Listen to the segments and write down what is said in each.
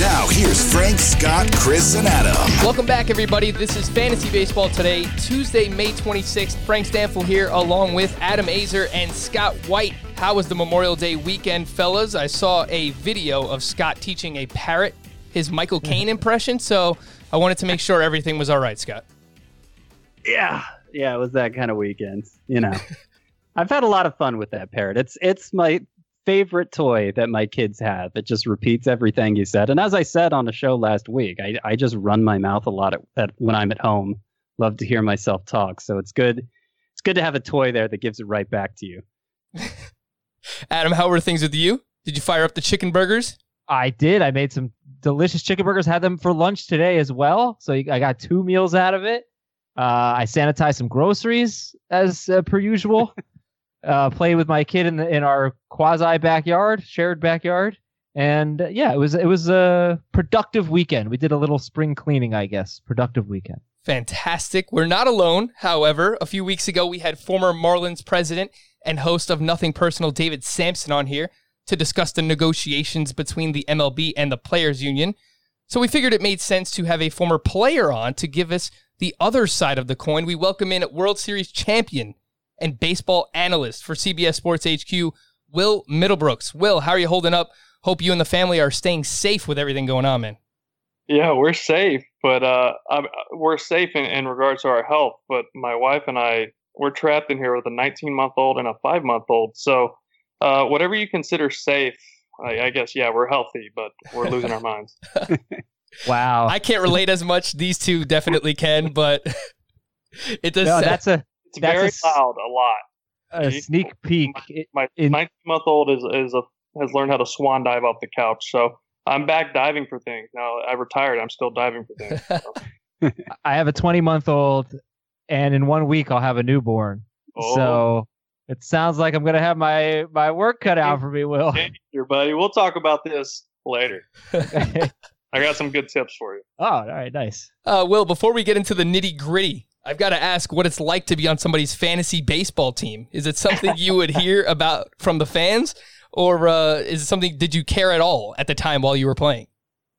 Now here's Frank, Scott, Chris, and Adam. Welcome back, everybody. This is Fantasy Baseball Today, Tuesday, May 26th. Frank Stanfield here along with Adam Azer and Scott White. How was the Memorial Day weekend, fellas? I saw a video of Scott teaching a parrot his Michael Caine impression, so I wanted to make sure everything was all right, Scott. Yeah, it was that kind of weekend, you know. I've had a lot of fun with that parrot. It's my favorite toy that my kids have. It just repeats everything you said. And as I said on a show last week, I just run my mouth a lot when I'm at home. Love to hear myself talk. So it's good. It's good to have a toy there that gives it right back to you. Adam, how were things with you? Did you fire up the chicken burgers? I did. I made some delicious chicken burgers. Had them for lunch today as well. So I got two meals out of it. I sanitized some groceries as per usual. Played with my kid in our quasi backyard, shared backyard, and it was a productive weekend. We did a little spring cleaning, I guess. Productive weekend. Fantastic. We're not alone. However, a few weeks ago, we had former Marlins president and host of Nothing Personal, David Sampson, on here to discuss the negotiations between the MLB and the Players Union. So we figured it made sense to have a former player on to give us the other side of the coin. We welcome in World Series champion and baseball analyst for CBS Sports HQ, Will Middlebrooks. Will, how are you holding up? Hope you and the family are staying safe with everything going on, man. Yeah, we're safe, but we're safe in regards to our health. But my wife and I, we're trapped in here with a 19-month-old and a 5-month-old. So whatever you consider safe, I guess, yeah, we're healthy, but we're losing our minds. Wow. I can't relate as much. These two definitely can, but it does. No, It's very loud, a lot. A sneak peek. My 19-month-old has learned how to swan dive off the couch, so I'm back diving for things. Now I retired, I'm still diving for things. So. I have a 20-month-old, and in 1 week I'll have a newborn. Oh. So it sounds like I'm going to have my work cut out for me, Will. Thank you, buddy. We'll talk about this later. I got some good tips for you. Oh, all right, nice. Will, before we get into the nitty-gritty, I've got to ask what it's like to be on somebody's fantasy baseball team. Is it something you would hear about from the fans, or is it something, did you care at all at the time while you were playing?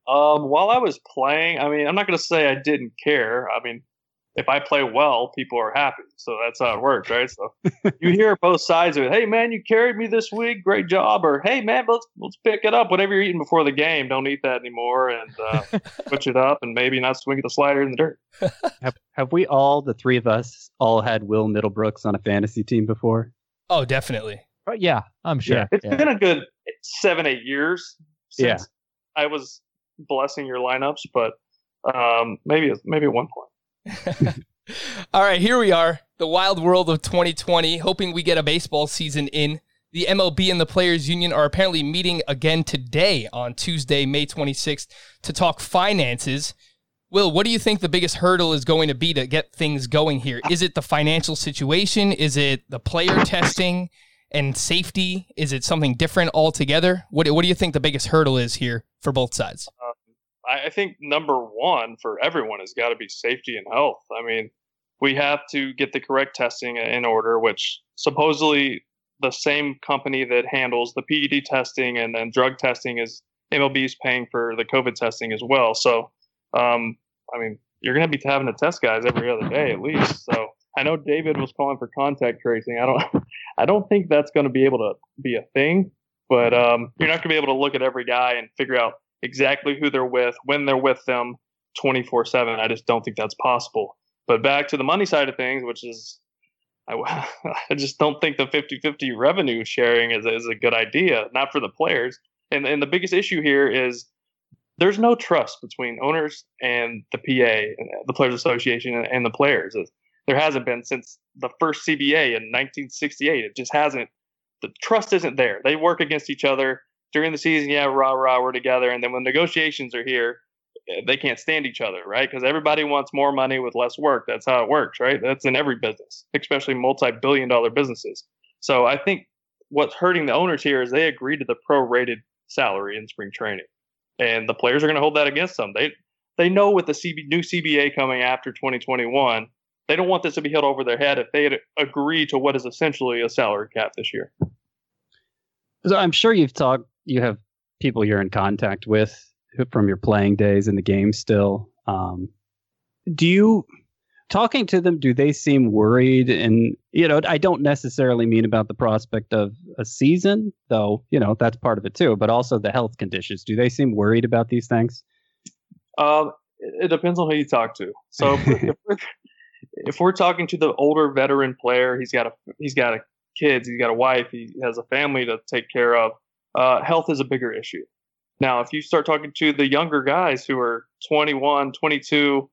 While I was playing, I mean, I'm not going to say I didn't care. I mean, if I play well, people are happy. So that's how it works, right? So you hear both sides of it. Hey, man, you carried me this week. Great job. Or, hey, man, let's pick it up. Whatever you're eating before the game, don't eat that anymore. And switch it up and maybe not swing the slider in the dirt. Have we all, the three of us, all had Will Middlebrooks on a fantasy team before? Oh, definitely. Yeah, I'm sure. Yeah. It's been a good 7-8 years since I was blessing your lineups, but maybe at one point. All right, here we are, the wild world of 2020, hoping we get a baseball season in. The MLB and the Players Union are apparently meeting again today on Tuesday, May 26th, to talk finances. Will, what do you think the biggest hurdle is going to be to get things going here? Is it the financial situation? Is it the player testing and safety? Is it something different altogether? What do you think the biggest hurdle is here for both sides? I think number one for everyone has got to be safety and health. I mean, we have to get the correct testing in order, which supposedly the same company that handles the PED testing and then drug testing is MLB is paying for the COVID testing as well. So, I mean, you're going to be having to test guys every other day at least. So I know David was calling for contact tracing. I don't think that's going to be able to be a thing, but you're not going to be able to look at every guy and figure out exactly who they're with, when they're with them, 24/7. I just don't think that's possible. But back to the money side of things, which is, I just don't think the 50-50 revenue sharing is a good idea, not for the players. And the biggest issue here is there's no trust between owners and the PA, the Players Association, and the players. There hasn't been since the first CBA in 1968. It just hasn't. The trust isn't there. They work against each other. During the season, we're together. And then when negotiations are here, they can't stand each other, right? Because everybody wants more money with less work. That's how it works, right? That's in every business, especially multi-billion-dollar businesses. So I think what's hurting the owners here is they agree to the prorated salary in spring training, and the players are going to hold that against them. They know with the new CBA coming after 2021, they don't want this to be held over their head if they had agreed to what is essentially a salary cap this year. So I'm sure you have people you're in contact with from your playing days in the game still. Do you, talking to them, do they seem worried? And, you know, I don't necessarily mean about the prospect of a season, though, you know, that's part of it too, but also the health conditions. Do they seem worried about these things? It depends on who you talk to. So if we're talking to the older veteran player, he's got kids, he's got a wife, he has a family to take care of. Health is a bigger issue. Now, if you start talking to the younger guys who are 21, 22,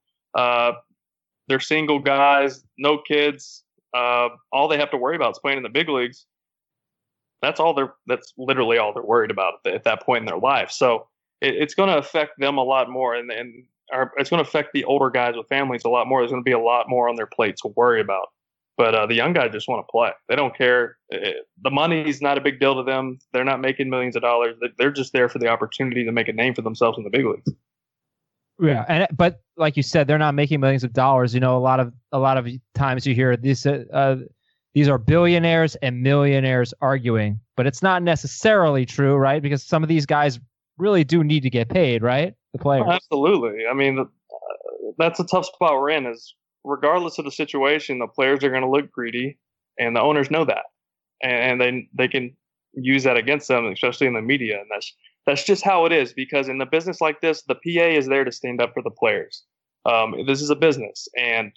they're single guys, no kids, all they have to worry about is playing in the big leagues. That's literally all they're worried about at that point in their life. So it's going to affect them a lot more, and it's going to affect the older guys with families a lot more. There's going to be a lot more on their plate to worry about. But the young guys just want to play. They don't care. The money's not a big deal to them. They're not making millions of dollars. They're just there for the opportunity to make a name for themselves in the big leagues. Yeah, but like you said, they're not making millions of dollars. You know, a lot of times you hear these are billionaires and millionaires arguing, but it's not necessarily true, right? Because some of these guys really do need to get paid, right? The players. Oh, absolutely. I mean, that's a tough spot we're in. Is regardless of the situation, the players are going to look greedy, and the owners know that, and they can use that against them, especially in the media. And that's just how it is, because in the business like this, the PA is there to stand up for the players. This is a business, and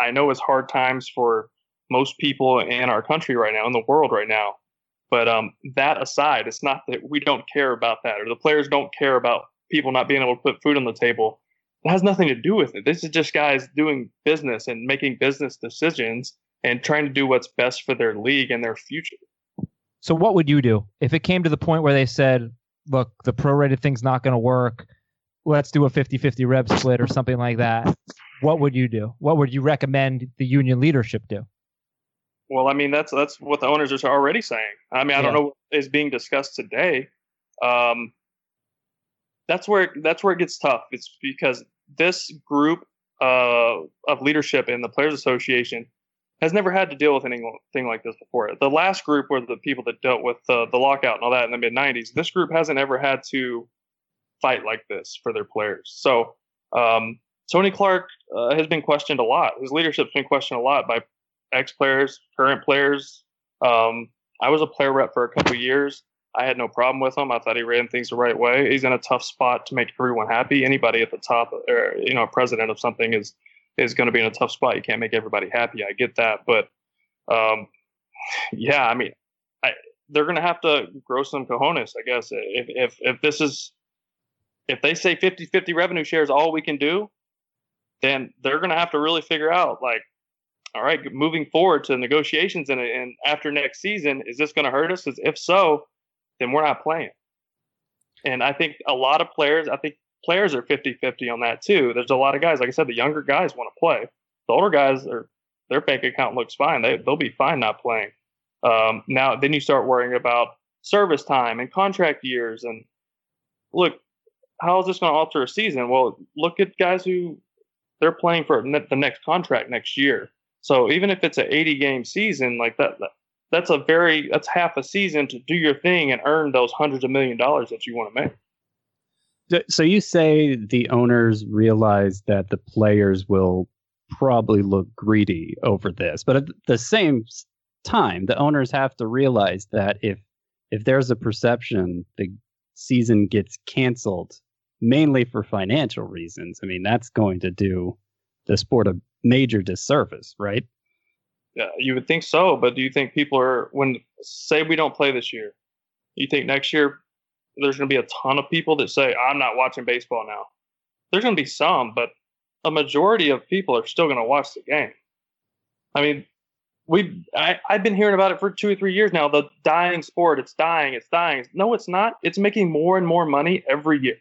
I know it's hard times for most people in our country right now, in the world right now. But that aside, it's not that we don't care about that, or the players don't care about people not being able to put food on the table. It has nothing to do with it. This is just guys doing business and making business decisions and trying to do what's best for their league and their future. So what would you do if it came to the point where they said, look, the prorated thing's not going to work. Let's do a 50-50 rev split or something like that. What would you do? What would you recommend the union leadership do? Well, I mean, that's what the owners are already saying. I mean, I don't know what is being discussed today. That's where it gets tough. It's because this group of leadership in the Players Association has never had to deal with anything like this before. The last group were the people that dealt with the lockout and all that in the mid-'90s. This group hasn't ever had to fight like this for their players. So Tony Clark has been questioned a lot. His leadership's been questioned a lot by ex-players, current players. I was a player rep for a couple years. I had no problem with him. I thought he ran things the right way. He's in a tough spot to make everyone happy. Anybody at the top, or you know, president of something is going to be in a tough spot. You can't make everybody happy. I get that, but they're going to have to grow some cojones, I guess. If they say 50-50 revenue share is all we can do, then they're going to have to really figure out, like, all right, moving forward to negotiations and after next season, is this going to hurt us? If so, then we're not playing. And I think players are 50-50 on that too. There's a lot of guys, like I said, the younger guys want to play. The older guys, their bank account looks fine. They'll be fine not playing. Now, then you start worrying about service time and contract years. And look, how is this going to alter a season? Well, look at guys who they're playing for the next contract next year. So even if it's an 80-game season like that, that's half a season to do your thing and earn those hundreds of million dollars that you want to make. So you say the owners realize that the players will probably look greedy over this, but at the same time, the owners have to realize that if there's a perception the season gets canceled mainly for financial reasons, I mean, that's going to do the sport a major disservice, right? Yeah, you would think so, but do you think people are, when say we don't play this year, you think next year there's going to be a ton of people that say, I'm not watching baseball now? There's going to be some, but a majority of people are still going to watch the game. I mean, I've been hearing about it for 2 or 3 years now, the dying sport, it's dying. No, it's not. It's making more and more money every year.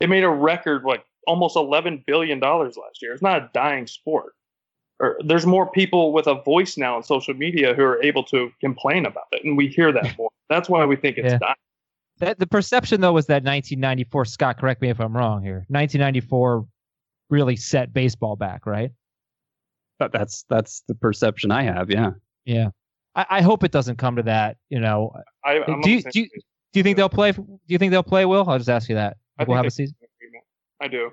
It made a record, like almost $11 billion last year. It's not a dying sport. or there's more people with a voice now on social media who are able to complain about it, and we hear that more. That's why we think it's not. That, the perception, though, was that 1994, Scott, correct me if I'm wrong here, 1994 really set baseball back, right? That's the perception I have, yeah. Yeah. I hope it doesn't come to that, you know. Do you think they'll play? Do you think they'll play, Will? I'll just ask you that. We'll have a season. I do.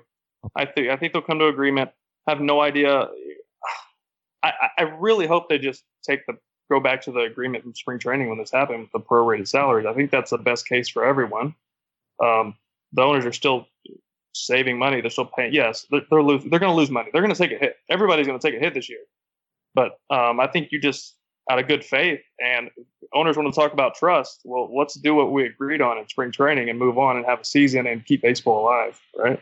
Okay. I think they'll come to agreement. I have no idea. I really hope they just go back to the agreement from spring training when this happened with the prorated salaries. I think that's the best case for everyone. The owners are still saving money. They're still paying. Yes, they're going to lose money. They're going to take a hit. Everybody's going to take a hit this year. But I think you just, out of good faith, and owners want to talk about trust. Well, let's do what we agreed on in spring training and move on and have a season and keep baseball alive, right?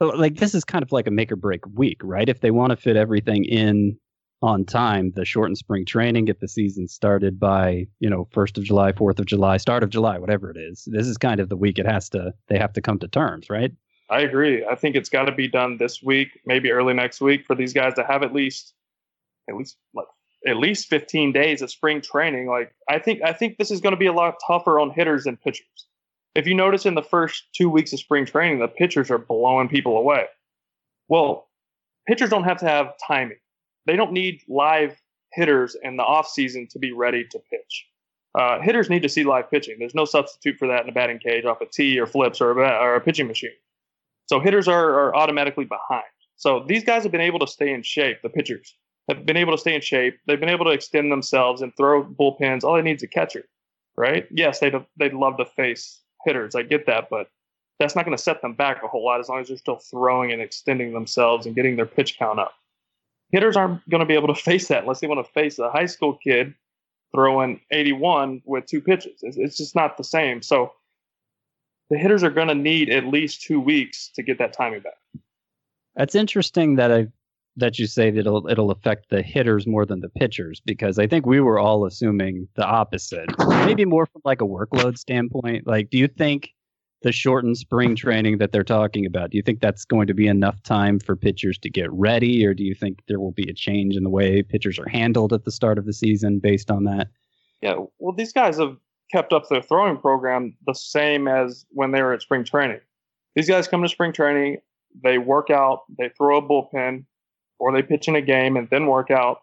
Like, this is kind of like a make or break week, right? If they want to fit everything in on time, the shortened spring training, get the season started by, 1st of July, 4th of July, start of July, whatever it is. This is kind of the week they have to come to terms, right? I agree. I think it's got to be done this week, maybe early next week, for these guys to have at least 15 days of spring training. Like, I think this is going to be a lot tougher on hitters than pitchers. If you notice in the first 2 weeks of spring training, the pitchers are blowing people away. Well, pitchers don't have to have timing. They don't need live hitters in the offseason to be ready to pitch. Hitters need to see live pitching. There's no substitute for that in a batting cage off a tee or flips or a pitching machine. So hitters are automatically behind. So these guys have been able to stay in shape. The pitchers have been able to stay in shape. They've been able to extend themselves and throw bullpens. All they need is a catcher, right? Yes, they'd love to face hitters. I get that, but that's not going to set them back a whole lot as long as they're still throwing and extending themselves and getting their pitch count up. Hitters aren't going to be able to face that unless they want to face a high school kid throwing 81 with two pitches. It's just not the same. So the hitters are going to need at least 2 weeks to get that timing back. That's interesting that you say that it'll affect the hitters more than the pitchers, because I think we were all assuming the opposite, maybe more from like a workload standpoint. Like, do you think the shortened spring training that they're talking about, do you think that's going to be enough time for pitchers to get ready? Or do you think there will be a change in the way pitchers are handled at the start of the season based on that? Yeah. Well, these guys have kept up their throwing program the same as when they were at spring training. These guys come to spring training, they work out, they throw a bullpen, or they pitch in a game and then work out.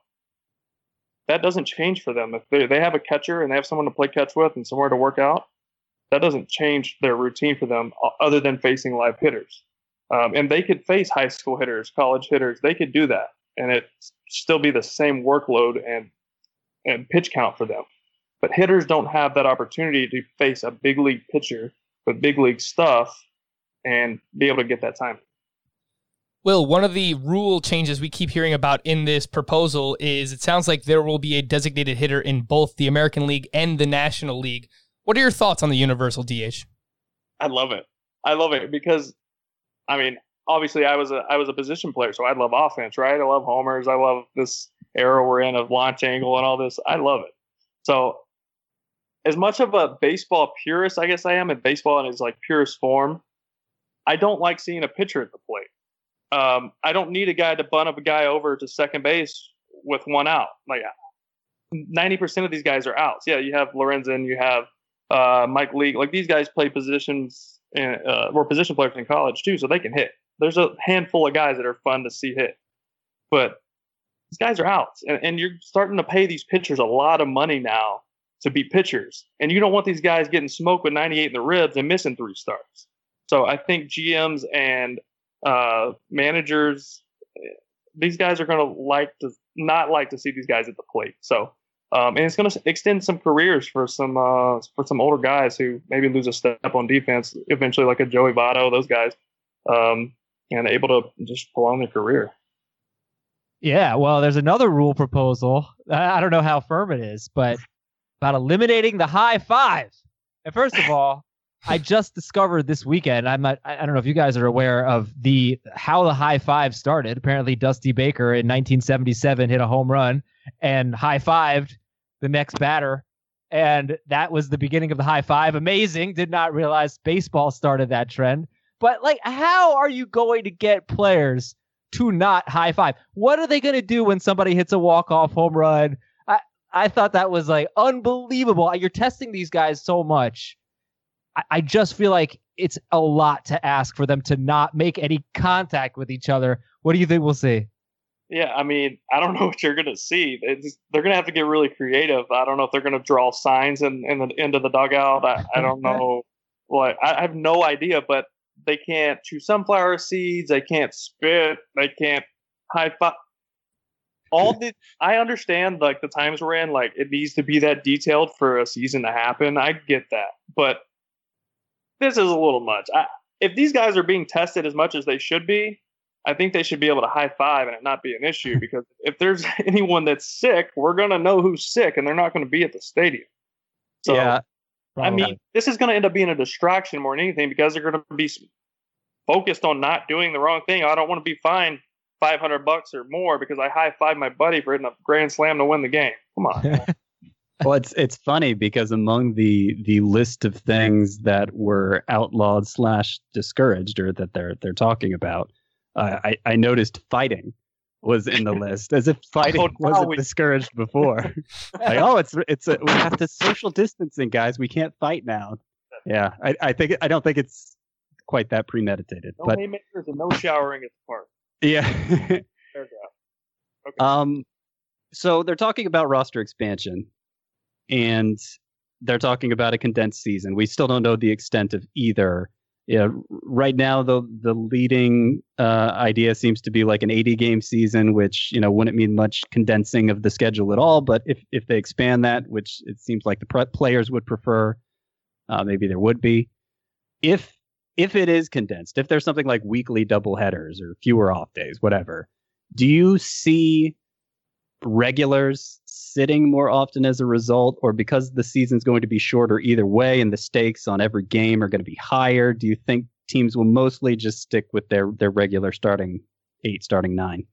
That doesn't change for them. If they have a catcher and they have someone to play catch with and somewhere to work out, that doesn't change their routine for them other than facing live hitters. And they could face high school hitters, college hitters. They could do that, and it still be the same workload and pitch count for them. But hitters don't have that opportunity to face a big league pitcher with big league stuff and be able to get that time. Will, one of the rule changes we keep hearing about in this proposal is it sounds like there will be a designated hitter in both the American League and the National League. What are your thoughts on the universal DH? I love it. I love it because, I mean, obviously I was a position player, so I love offense, right? I love homers. I love this era we're in of launch angle and all this. I love it. So as much of a baseball purist, I guess I am in baseball in its like purest form, I don't like seeing a pitcher at the plate. I don't need a guy to bunt up a guy over to second base with one out. Like 90% of these guys are outs. Yeah, you have Lorenzen, you have Mike League. Like these guys play positions and were position players in college too, so they can hit. There's a handful of guys that are fun to see hit, but these guys are outs, and you're starting to pay these pitchers a lot of money now to be pitchers, and you don't want these guys getting smoked with 98 in the ribs and missing three starts. So I think GMs and managers, these guys are going to not like to see these guys at the plate. So, and it's going to extend some careers for some older guys who maybe lose a step on defense eventually, like a Joey Votto, those guys, and able to just prolong their career. Yeah, well, there's another rule proposal. I don't know how firm it is, but about eliminating the high five. And first of all, I just discovered this weekend, I don't know if you guys are aware of how the high five started. Apparently, Dusty Baker in 1977 hit a home run and high-fived the next batter, and that was the beginning of the high five. Amazing. Did not realize baseball started that trend. But, like, how are you going to get players to not high five. What are they going to do when somebody hits a walk-off home run? I thought that was like unbelievable. You're testing these guys so much. I just feel like it's a lot to ask for them to not make any contact with each other. What do you think we'll see? Yeah, I mean, I don't know what you're going to see. They're going to have to get really creative. I don't know if they're going to draw signs in the end of the dugout. I don't know. What I have no idea, but they can't chew sunflower seeds. They can't spit. They can't high five. I understand like the times we're in, like it needs to be that detailed for a season to happen. I get that, but this is a little much. If these guys are being tested as much as they should be, I think they should be able to high five and it not be an issue, because if there's anyone that's sick, we're going to know who's sick and they're not going to be at the stadium. So, yeah, I mean, this is going to end up being a distraction more than anything, because they're going to be focused on not doing the wrong thing. I don't want to be fined $500 or more because I high-fived my buddy for hitting a grand slam to win the game. Come on. Well, it's funny because among the list of things that were outlawed / discouraged, or that they're talking about, I noticed fighting was in the list, as if fighting wasn't discouraged before. Like, we have to social distancing, guys. We can't fight now. Yeah, I don't think it's quite that premeditated. No haymakers and no showering at the park. Yeah. There we go. Okay. So they're talking about roster expansion, and they're talking about a condensed season. We still don't know the extent of either. Yeah, right now the leading idea seems to be like an 80-game season, which wouldn't mean much condensing of the schedule at all. But if they expand that, which it seems like the players would prefer, maybe there would be. If it is condensed, if there's something like weekly doubleheaders or fewer off days, whatever, do you see regulars sitting more often as a result, or because the season's going to be shorter either way and the stakes on every game are going to be higher, do you think teams will mostly just stick with their regular starting 8, starting 9?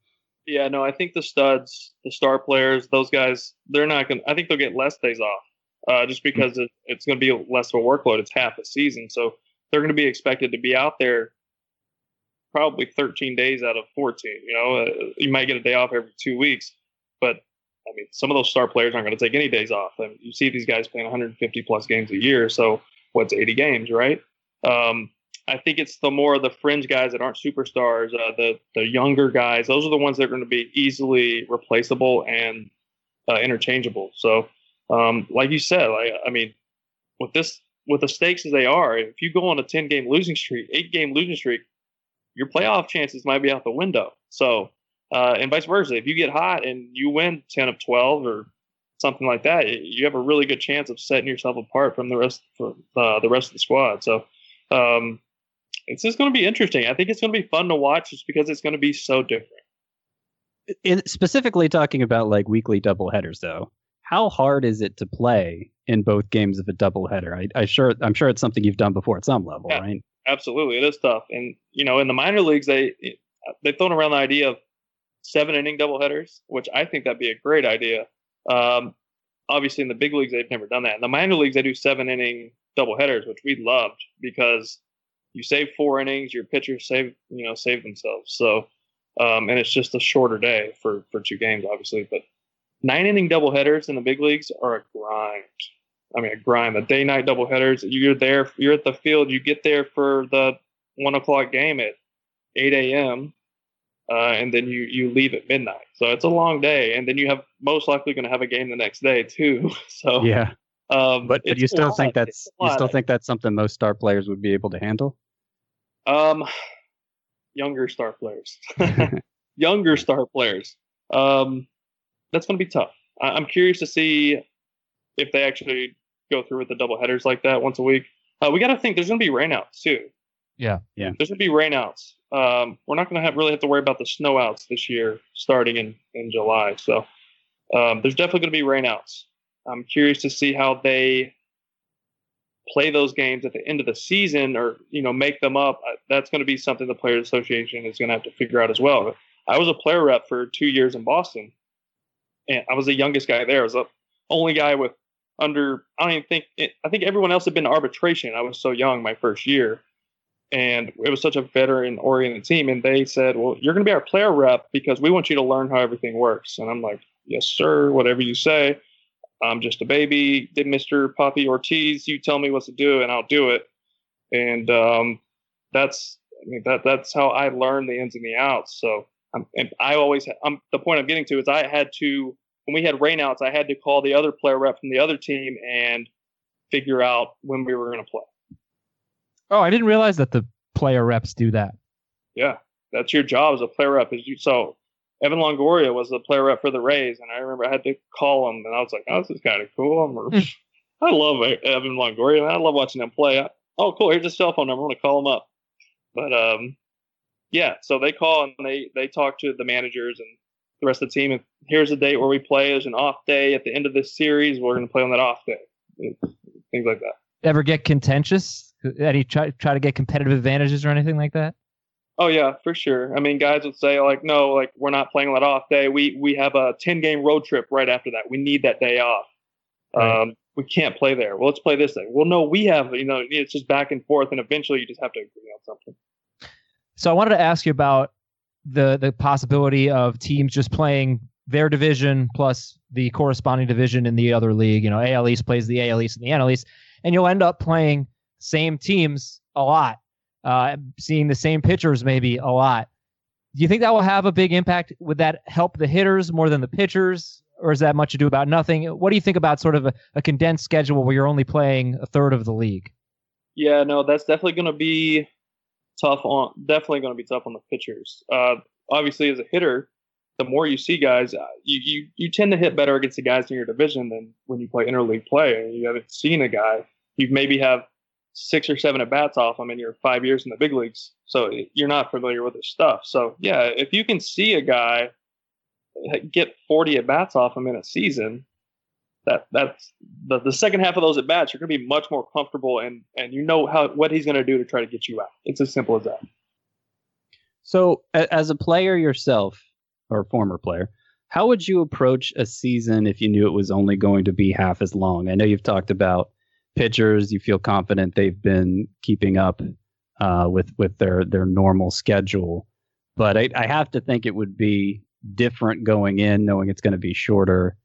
Yeah, no, I think the studs, the star players, those guys, they're not going to, I think they'll get less days off just because it's going to be less of a workload. It's half a season. So they're going to be expected to be out there probably 13 days out of 14. You might get a day off every 2 weeks. But, I mean, some of those star players aren't going to take any days off. I mean, you see these guys playing 150-plus games a year, so what's 80 games, right? I think it's the more of the fringe guys that aren't superstars, the younger guys. Those are the ones that are going to be easily replaceable and interchangeable. So, like you said, I mean, with the stakes as they are, if you go on a 10-game losing streak, 8-game losing streak, your playoff chances might be out the window. So. And vice versa. If you get hot and you win 10 of 12 or something like that, you have a really good chance of setting yourself apart from the rest of the squad. So it's just going to be interesting. I think it's going to be fun to watch just because it's going to be so different. Specifically talking about like weekly doubleheaders, though, how hard is it to play in both games of a doubleheader? I'm sure it's something you've done before at some level, yeah, right? Absolutely. It is tough. And, in the minor leagues, they've thrown around the idea of 7-inning doubleheaders, which I think that'd be a great idea. Obviously, in the big leagues, they've never done that. In the minor leagues, they do 7-inning doubleheaders, which we loved because you save 4 innings, your pitchers save themselves. So, and it's just a shorter day for 2 games, obviously. But 9-inning doubleheaders in the big leagues are a grind. I mean, a grind. The day-night doubleheaders, you're there, you're at the field, you get there for the 1:00 game at 8 a.m. And then you leave at midnight. So it's a long day. And then you have most likely going to have a game the next day, too. So yeah. But you still think that's something most star players would be able to handle? Younger star players. Younger star players. That's going to be tough. I'm curious to see if they actually go through with the doubleheaders like that once a week. We got to think there's going to be rainouts, too. Yeah. There's going to be rainouts. We're not going to really have to worry about the snowouts this year starting in July. So there's definitely going to be rainouts. I'm curious to see how they play those games at the end of the season or, make them up. That's going to be something the Players Association is going to have to figure out as well. I was a player rep for 2 years in Boston, and I was the youngest guy there. I was the only guy with I think everyone else had been to arbitration. I was so young my first year. And it was such a veteran-oriented team. And they said, well, you're going to be our player rep because we want you to learn how everything works. And I'm like, yes, sir, whatever you say. I'm just a baby. Did Mr. Poppy Ortiz, you tell me what to do, and I'll do it. And that's how I learned the ins and the outs. So the point I'm getting to is I had to, when we had rainouts, I had to call the other player rep from the other team and figure out when we were going to play. Oh, I didn't realize that the player reps do that. Yeah, that's your job as a player rep. So Evan Longoria was the player rep for the Rays, and I remember I had to call him, and I was like, oh, this is kind of cool. I love Evan Longoria, and I love watching him play. Oh, cool, here's his cell phone number. I'm going to call him up. But, yeah, so they call, and they talk to the managers and the rest of the team, and here's a date where we play. There's an off day at the end of this series. We're going to play on that off day. Things like that. Ever get contentious? Any try to get competitive advantages or anything like that? Oh yeah, for sure. I mean, guys would say like, no, like we're not playing that off day. We have a 10-game road trip right after that. We need that day off. Right. We can't play there. Well, let's play this day. Well, no, we have, it's just back and forth, and eventually you just have to agree on something. So I wanted to ask you about the possibility of teams just playing their division plus the corresponding division in the other league. You know, AL East plays the AL East and the NL East, and you'll end up playing same teams a lot, seeing the same pitchers maybe a lot. Do you think that will have a big impact? Would that help the hitters more than the pitchers, or is that much ado about nothing? What do you think about sort of a condensed schedule where you're only playing a third of the league? Yeah, no, that's definitely going to be tough on the pitchers. Obviously, as a hitter, the more you see guys, you tend to hit better against the guys in your division than when you play interleague play and you haven't seen a guy. You maybe have 6 or 7 at-bats off them in your 5 years in the big leagues, so you're not familiar with his stuff. So, yeah, if you can see a guy get 40 at-bats off him in a season, that's the second half of those at-bats, you're going to be much more comfortable and you know what he's going to do to try to get you out. It's as simple as that. So, as a player yourself, or former player, how would you approach a season if you knew it was only going to be half as long? I know you've talked about pitchers, you feel confident they've been keeping up with their normal schedule. But I have to think it would be different going in, knowing it's going to be shorter.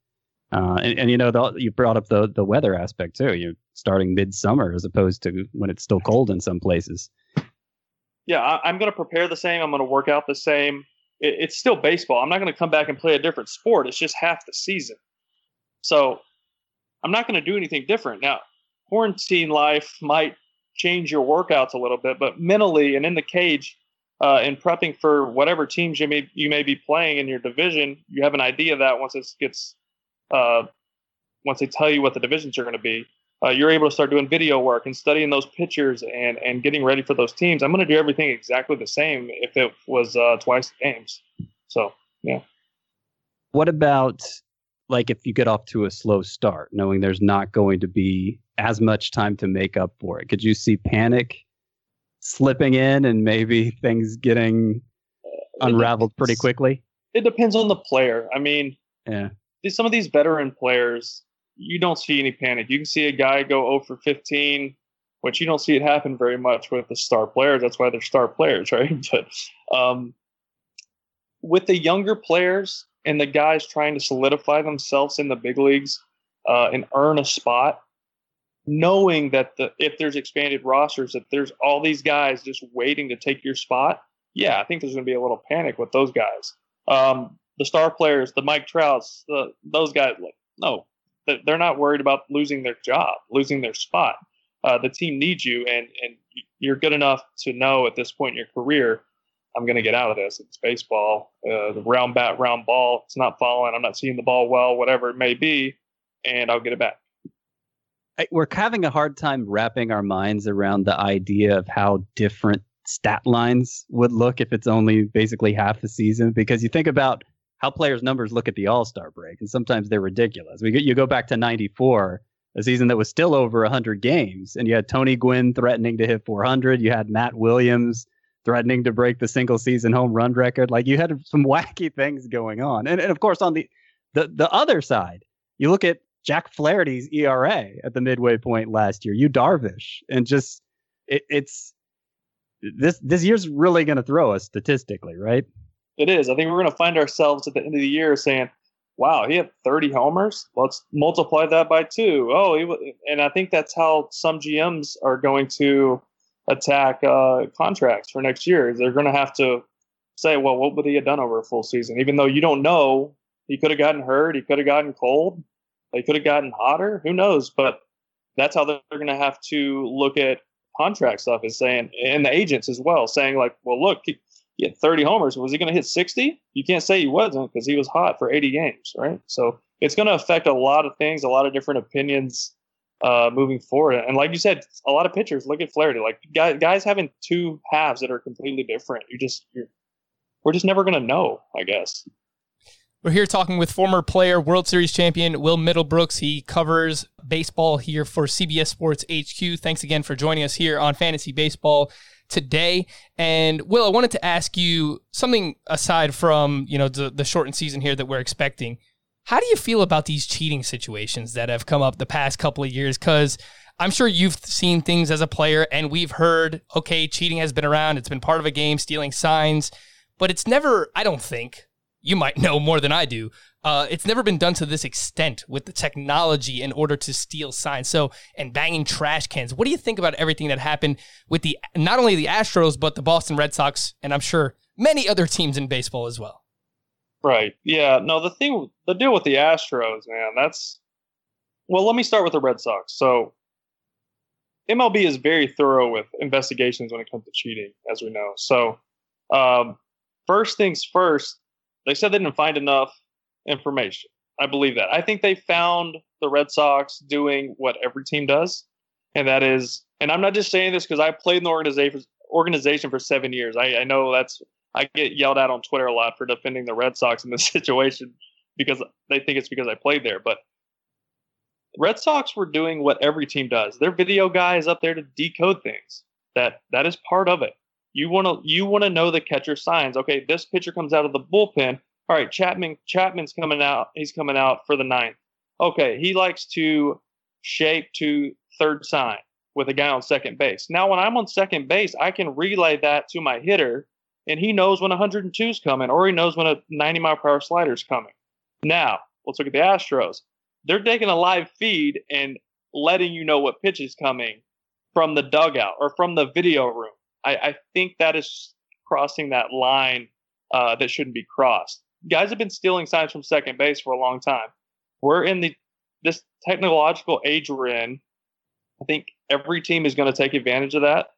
You brought up the weather aspect too. You're starting midsummer as opposed to when it's still cold in some places. Yeah, I'm going to prepare the same. I'm going to work out the same. It's still baseball. I'm not going to come back and play a different sport. It's just half the season. So I'm not going to do anything different. Now, quarantine life might change your workouts a little bit, but mentally and in the cage and prepping for whatever teams you may be playing in your division, you have an idea of that once it gets once they tell you what the divisions are going to be. You're able to start doing video work and studying those pitchers and getting ready for those teams. I'm going to do everything exactly the same if it was twice the games. So, yeah. What about, like, if you get off to a slow start, knowing there's not going to be as much time to make up for it? Could you see panic slipping in and maybe things getting unraveled pretty quickly? It depends on the player. I mean, yeah. Some of these veteran players, you don't see any panic. You can see a guy go 0 for 15, which you don't see it happen very much with the star players. That's why they're star players, right? But with the younger players and the guys trying to solidify themselves in the big leagues and earn a spot, knowing that if there's expanded rosters, that there's all these guys just waiting to take your spot, yeah, I think there's going to be a little panic with those guys. The star players, the Mike Trouts, those guys, like, no. They're not worried about losing their job, losing their spot. The team needs you, and you're good enough to know at this point in your career, I'm going to get out of this. It's baseball. The round bat, round ball. It's not falling. I'm not seeing the ball well, whatever it may be, and I'll get it back. We're having a hard time wrapping our minds around the idea of how different stat lines would look if it's only basically half the season, because you think about how players' numbers look at the All-Star break, and sometimes they're ridiculous. You go back to 94, a season that was still over 100 games, and you had Tony Gwynn threatening to hit 400. You had Matt Williams threatening to break the single-season home run record. Like, you had some wacky things going on. And of course, on the other side, you look at Jack Flaherty's ERA at the midway point last year, Yu Darvish, and just it's this year's really going to throw us statistically, right? It is. I think we're going to find ourselves at the end of the year saying, wow, he had 30 homers. Let's multiply that by 2. Oh, and I think that's how some GMs are going to attack contracts for next year. They're going to have to say, well, what would he have done over a full season? Even though you don't know, he could have gotten hurt. He could have gotten cold. He could have gotten hotter. Who knows? But that's how they're going to have to look at contract stuff is saying, and the agents as well, saying like, well, look, he had 30 homers. Was he going to hit 60? You can't say he wasn't because he was hot for 80 games, right? So it's going to affect a lot of things, a lot of different opinions moving forward. And like you said, a lot of pitchers, look at Flaherty, like guys having two halves that are completely different. We're just never going to know, I guess. We're here talking with former player, World Series champion, Will Middlebrooks. He covers baseball here for CBS Sports HQ. Thanks again for joining us here on Fantasy Baseball today. And Will, I wanted to ask you something aside from, the shortened season here that we're expecting. How do you feel about these cheating situations that have come up the past couple of years? Because I'm sure you've seen things as a player and we've heard, okay, cheating has been around. It's been part of a game, stealing signs, but it's never, I don't think, you might know more than I do. It's never been done to this extent with the technology in order to steal signs. So, and banging trash cans. What do you think about everything that happened with not only the Astros, but the Boston Red Sox, and I'm sure many other teams in baseball as well? Right. Yeah. No, the deal with the Astros, man, let me start with the Red Sox. So MLB is very thorough with investigations when it comes to cheating, as we know. So first things first, they said they didn't find enough information. I believe that. I think they found the Red Sox doing what every team does, and that is, and I'm not just saying this because I played in the organization for 7 years. I know I get yelled at on Twitter a lot for defending the Red Sox in this situation because they think it's because I played there, but the Red Sox were doing what every team does. Their video guy is up there to decode things. That is part of it. You want to know the catcher signs. Okay, this pitcher comes out of the bullpen. All right, Chapman's coming out. He's coming out for the ninth. Okay, he likes to shape to third sign with a guy on second base. Now, when I'm on second base, I can relay that to my hitter, and he knows when 102 is coming, or he knows when a 90-mile-per-hour slider is coming. Now, let's look at the Astros. They're taking a live feed and letting you know what pitch is coming from the dugout or from the video room. I think that is crossing that line that shouldn't be crossed. Guys have been stealing signs from second base for a long time. We're in this technological age we're in. I think every team is going to take advantage of that.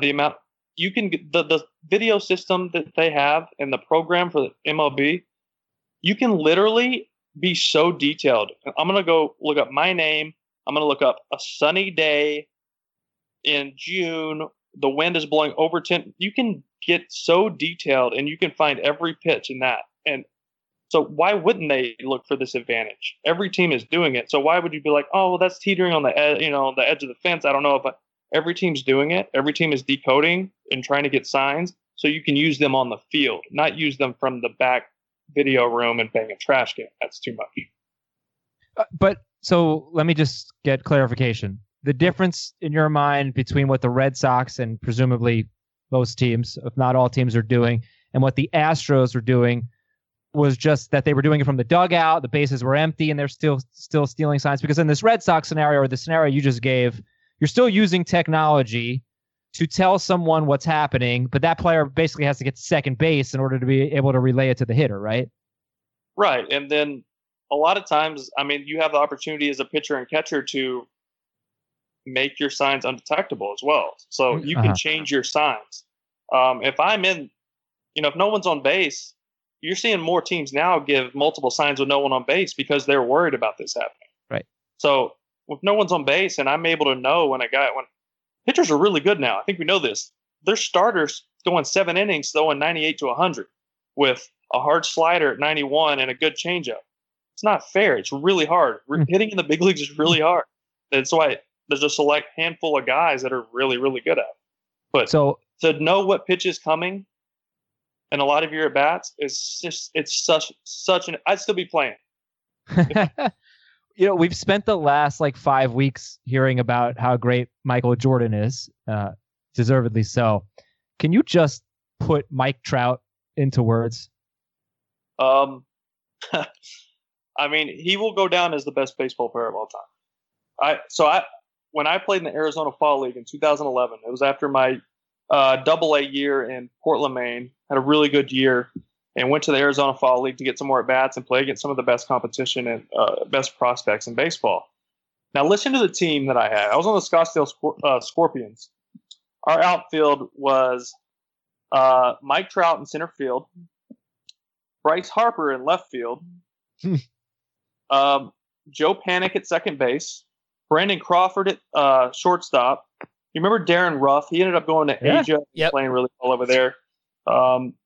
The amount you can get, the video system that they have and the program for the MLB, you can literally be so detailed. I'm going to go look up my name. I'm going to look up a sunny day in June. The wind is blowing over 10. You can get so detailed and you can find every pitch in that. And so why wouldn't they look for this advantage? Every team is doing it. So why would you be like, oh, well, that's teetering on the edge of the fence. I don't know. But every team's doing it. Every team is decoding and trying to get signs so you can use them on the field, not use them from the back video room and bang a trash can. That's too much. So let me just get clarification. The difference in your mind between what the Red Sox and presumably most teams, if not all teams, are doing and what the Astros were doing was just that they were doing it from the dugout, the bases were empty, and they're still stealing signs. Because in this Red Sox scenario or the scenario you just gave, you're still using technology to tell someone what's happening, but that player basically has to get to second base in order to be able to relay it to the hitter, right? Right. And then a lot of times, you have the opportunity as a pitcher and catcher to make your signs undetectable as well. So you can change your signs. If I'm in, if no one's on base, you're seeing more teams now give multiple signs with no one on base because they're worried about this happening. Right. So if no one's on base and I'm able to know when pitchers are really good now, I think we know this, their starters going 7 innings, throwing 98 to 100 with a hard slider at 91 and a good changeup. It's not fair. It's really hard. Hitting in the big leagues is really hard. That's why there's a select handful of guys that are really, really good at it. But so to know what pitch is coming and a lot of your at-bats is just, it's such an, I'd still be playing. We've spent the last 5 weeks hearing about how great Michael Jordan is, deservedly so. Can you just put Mike Trout into words? I mean, he will go down as the best baseball player of all time. When I played in the Arizona Fall League in 2011, it was after my Double A year in Portland, Maine. Had a really good year and went to the Arizona Fall League to get some more at bats and play against some of the best competition and best prospects in baseball. Now listen to the team that I had. I was on the Scottsdale Scorpions. Our outfield was Mike Trout in center field, Bryce Harper in left field, Joe Panik at second base, Brandon Crawford at shortstop. You remember Darren Ruff? He ended up going to Asia, playing really well over there.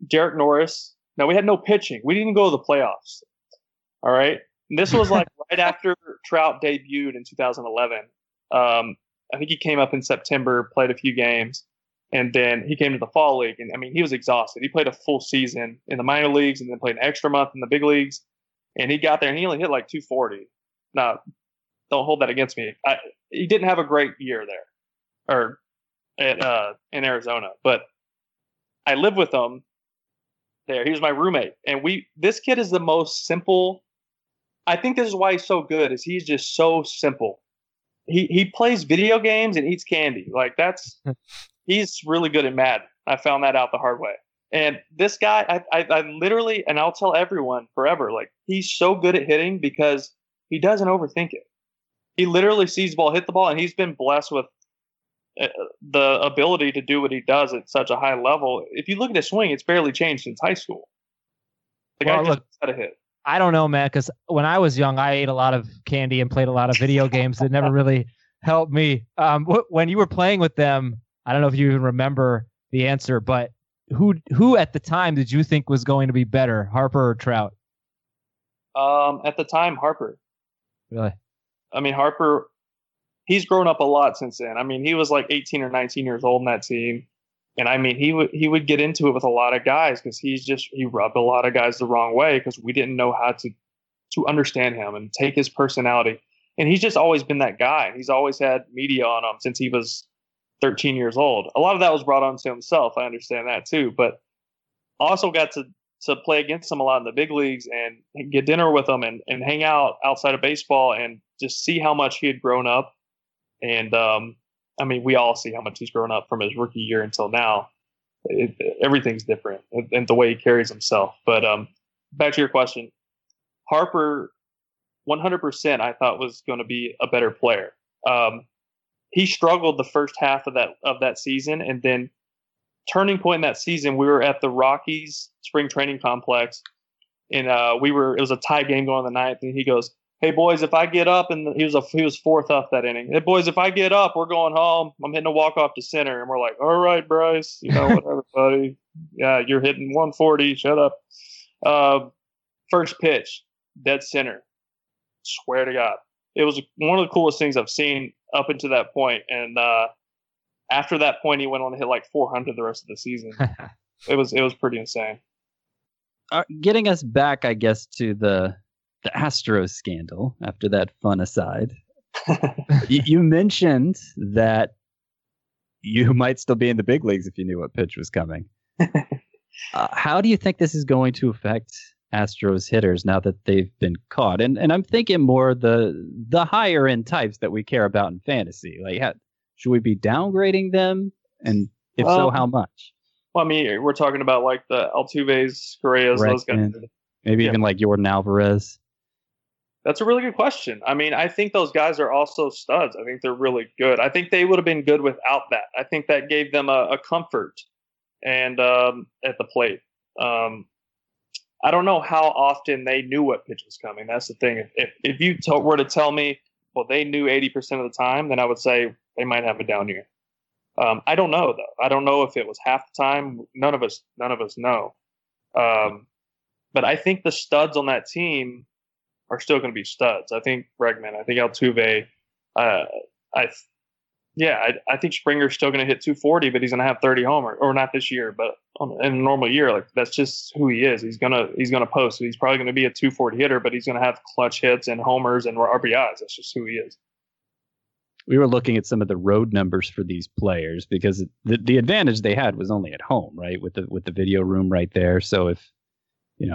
Derek Norris. Now, we had no pitching. We didn't even go to the playoffs. All right? And this was like right after Trout debuted in 2011. I think he came up in September, played a few games, and then he came to the Fall League. And, I mean, he was exhausted. He played a full season in the minor leagues and then played an extra month in the big leagues. And he got there, and he only hit like 240. Now, don't hold that against me. He didn't have a great year there or in Arizona. But I lived with him there. He was my roommate. And this kid is the most simple. I think this is why he's so good, is he's just so simple. He plays video games and eats candy. Like he's really good at Madden. I found that out the hard way. And this guy, I literally, and I'll tell everyone forever, like he's so good at hitting because he doesn't overthink it. He literally sees the ball, hit the ball, and he's been blessed with the ability to do what he does at such a high level. If you look at his swing, it's barely changed since high school. Got a hit. I don't know, man, because when I was young, I ate a lot of candy and played a lot of video games that never really helped me. When you were playing with them, I don't know if you even remember the answer, but who at the time did you think was going to be better, Harper or Trout? At the time, Harper. Really? I mean, Harper, he's grown up a lot since then. I mean, he was like 18 or 19 years old in that team. And I mean, he would get into it with a lot of guys because he rubbed a lot of guys the wrong way because we didn't know how to understand him and take his personality. And he's just always been that guy. He's always had media on him since he was 13 years old. A lot of that was brought on to himself. I understand that too. But also got to play against him a lot in the big leagues and get dinner with him and hang out outside of baseball and just see how much he had grown up. And, I mean, we all see how much he's grown up from his rookie year until now. Everything's different and the way he carries himself. But back to your question, Harper, 100%, I thought was going to be a better player. He struggled the first half of that season, and then turning point in that season, we were at the Rockies spring training complex, and it was a tie game going on the ninth, and he goes, "Hey boys, if I get up," and he was fourth up that inning. "Hey boys, if I get up, we're going home. I'm hitting a walk off to center," and we're like, "All right, Bryce, whatever, buddy. Yeah, you're hitting 140. Shut up." First pitch, dead center. Swear to God, it was one of the coolest things I've seen up until that point. And after that point, he went on to hit like 400 the rest of the season. It was pretty insane. Getting us back, I guess, to the Astros scandal after that fun aside. you mentioned that you might still be in the big leagues if you knew what pitch was coming. How do you think this is going to affect Astros hitters now that they've been caught? And I'm thinking more the higher end types that we care about in fantasy. Like, should we be downgrading them? And if so, how much? Well, I mean, we're talking about like the Altuves, Correas, those guys. Maybe even like Jordan Alvarez. That's a really good question. I mean, I think those guys are also studs. I think they're really good. I think they would have been good without that. I think that gave them a comfort and at the plate. I don't know how often they knew what pitch was coming. That's the thing. If you were to tell me, well, they knew 80% of the time, then I would say they might have a down year. I don't know, though. I don't know if it was half the time. None of us know. But I think the studs on that team are still going to be studs. I think Bregman. I think Altuve. I think Springer's still going to hit 240, but he's going to have 30 homers, or not this year, but in a normal year, like that's just who he is. He's gonna post. He's probably going to be a 240 hitter, but he's going to have clutch hits and homers and RBIs. That's just who he is. we were looking at some of the road numbers for these players, because the advantage they had was only at home, right? With the video room right there. So if they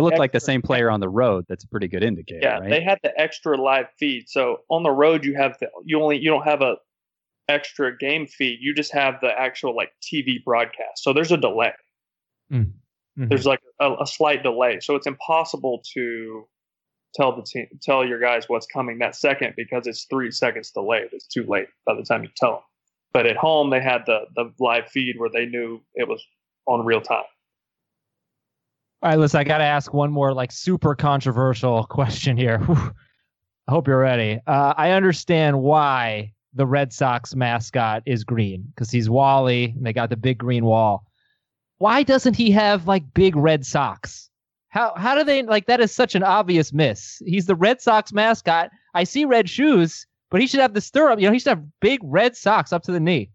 look like the same player on the road, that's a pretty good indicator. Yeah, right? They had the extra live feed. So on the road, you don't have a extra game feed. You just have the actual like TV broadcast. So there's a delay. Mm-hmm. There's like a slight delay. So it's impossible to tell your guys what's coming that second, because it's 3 seconds delayed. It's too late by the time you tell them. But at home, they had the live feed where they knew it was on real time. All right, listen, I got to ask one more like super controversial question here. Whew. I hope you're ready. I understand why the Red Sox mascot is green, because he's Wally and they got the big green wall. Why doesn't he have like big red socks? How do they, like, that is such an obvious miss. He's the Red Sox mascot. I see red shoes, but he should have the stirrup. He should have big red socks up to the knee.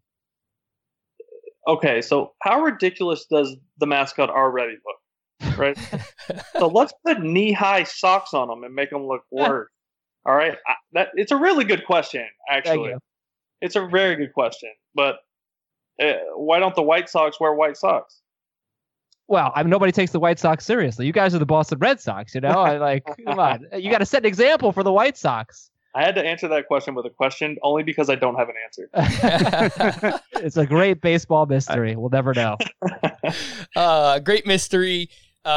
Okay, so how ridiculous does the mascot already look, right? So let's put knee-high socks on him and make him look worse. All right? It's a really good question, actually. It's a very good question. But why don't the White Sox wear white socks? Well, I mean, nobody takes the White Sox seriously. You guys are the Boston Red Sox, you know? Come on. You got to set an example for the White Sox. I had to answer that question with a question only because I don't have an answer. It's a great baseball mystery. We'll never know. Great mystery.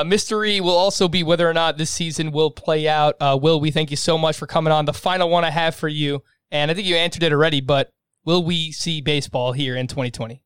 Mystery will also be whether or not this season will play out. Will, we thank you so much for coming on. The final one I have for you, and I think you answered it already, but will we see baseball here in 2020?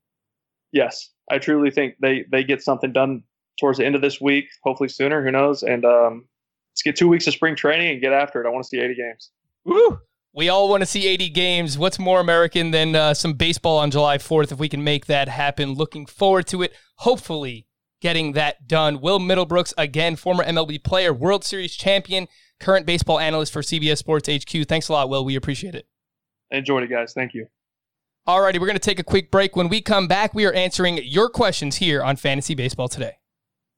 Yes. I truly think they get something done towards the end of this week, hopefully sooner. Who knows? And let's get 2 weeks of spring training and get after it. I want to see 80 games. Woo! We all want to see 80 games. What's more American than some baseball on July 4th if we can make that happen? Looking forward to it. Hopefully getting that done. Will Middlebrooks, again, former MLB player, World Series champion, current baseball analyst for CBS Sports HQ. Thanks a lot, Will. We appreciate it. I enjoyed it, guys. Thank you. Alrighty, we're going to take a quick break. When we come back, we are answering your questions here on Fantasy Baseball Today.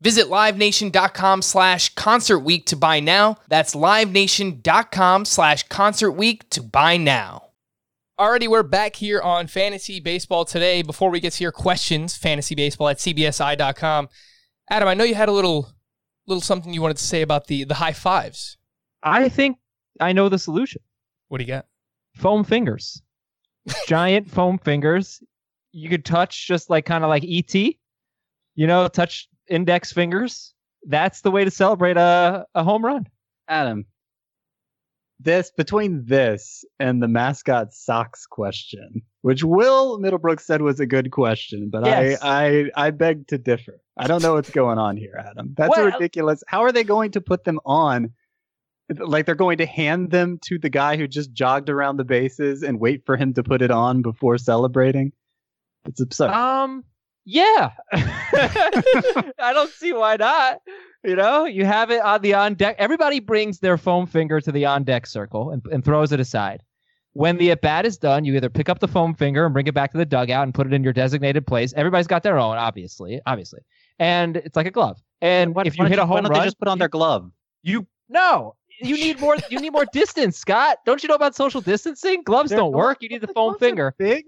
Visit LiveNation.com/Concert Week to buy now. That's LiveNation.com/Concert Week to buy now. Alrighty, we're back here on Fantasy Baseball Today. Before we get to your questions, fantasybaseball@cbsi.com. Adam, I know you had a little something you wanted to say about the high fives. I think I know the solution. What do you got? Foam fingers. Giant foam fingers. You could touch just like kind of like ET. You know, touch index fingers. That's the way to celebrate a home run. Adam, between this and the mascot socks question, which Will Middlebrooks said was a good question, but yes. I beg to differ. I don't know what's going on here, Adam. That's ridiculous. How are they going to put them on? Like they're going to hand them to the guy who just jogged around the bases and wait for him to put it on before celebrating? It's absurd. Yeah. I don't see why not. You know, you have it on the on-deck. Everybody brings their foam finger to the on-deck circle and throws it aside. When the at-bat is done, you either pick up the foam finger and bring it back to the dugout and put it in your designated place. Everybody's got their own, obviously. and it's like a glove. And what, if you hit a home run, why don't they just put on their glove? You need more. You need more distance, Scott. Don't you know about social distancing? Gloves don't work. You need the foam finger. Big.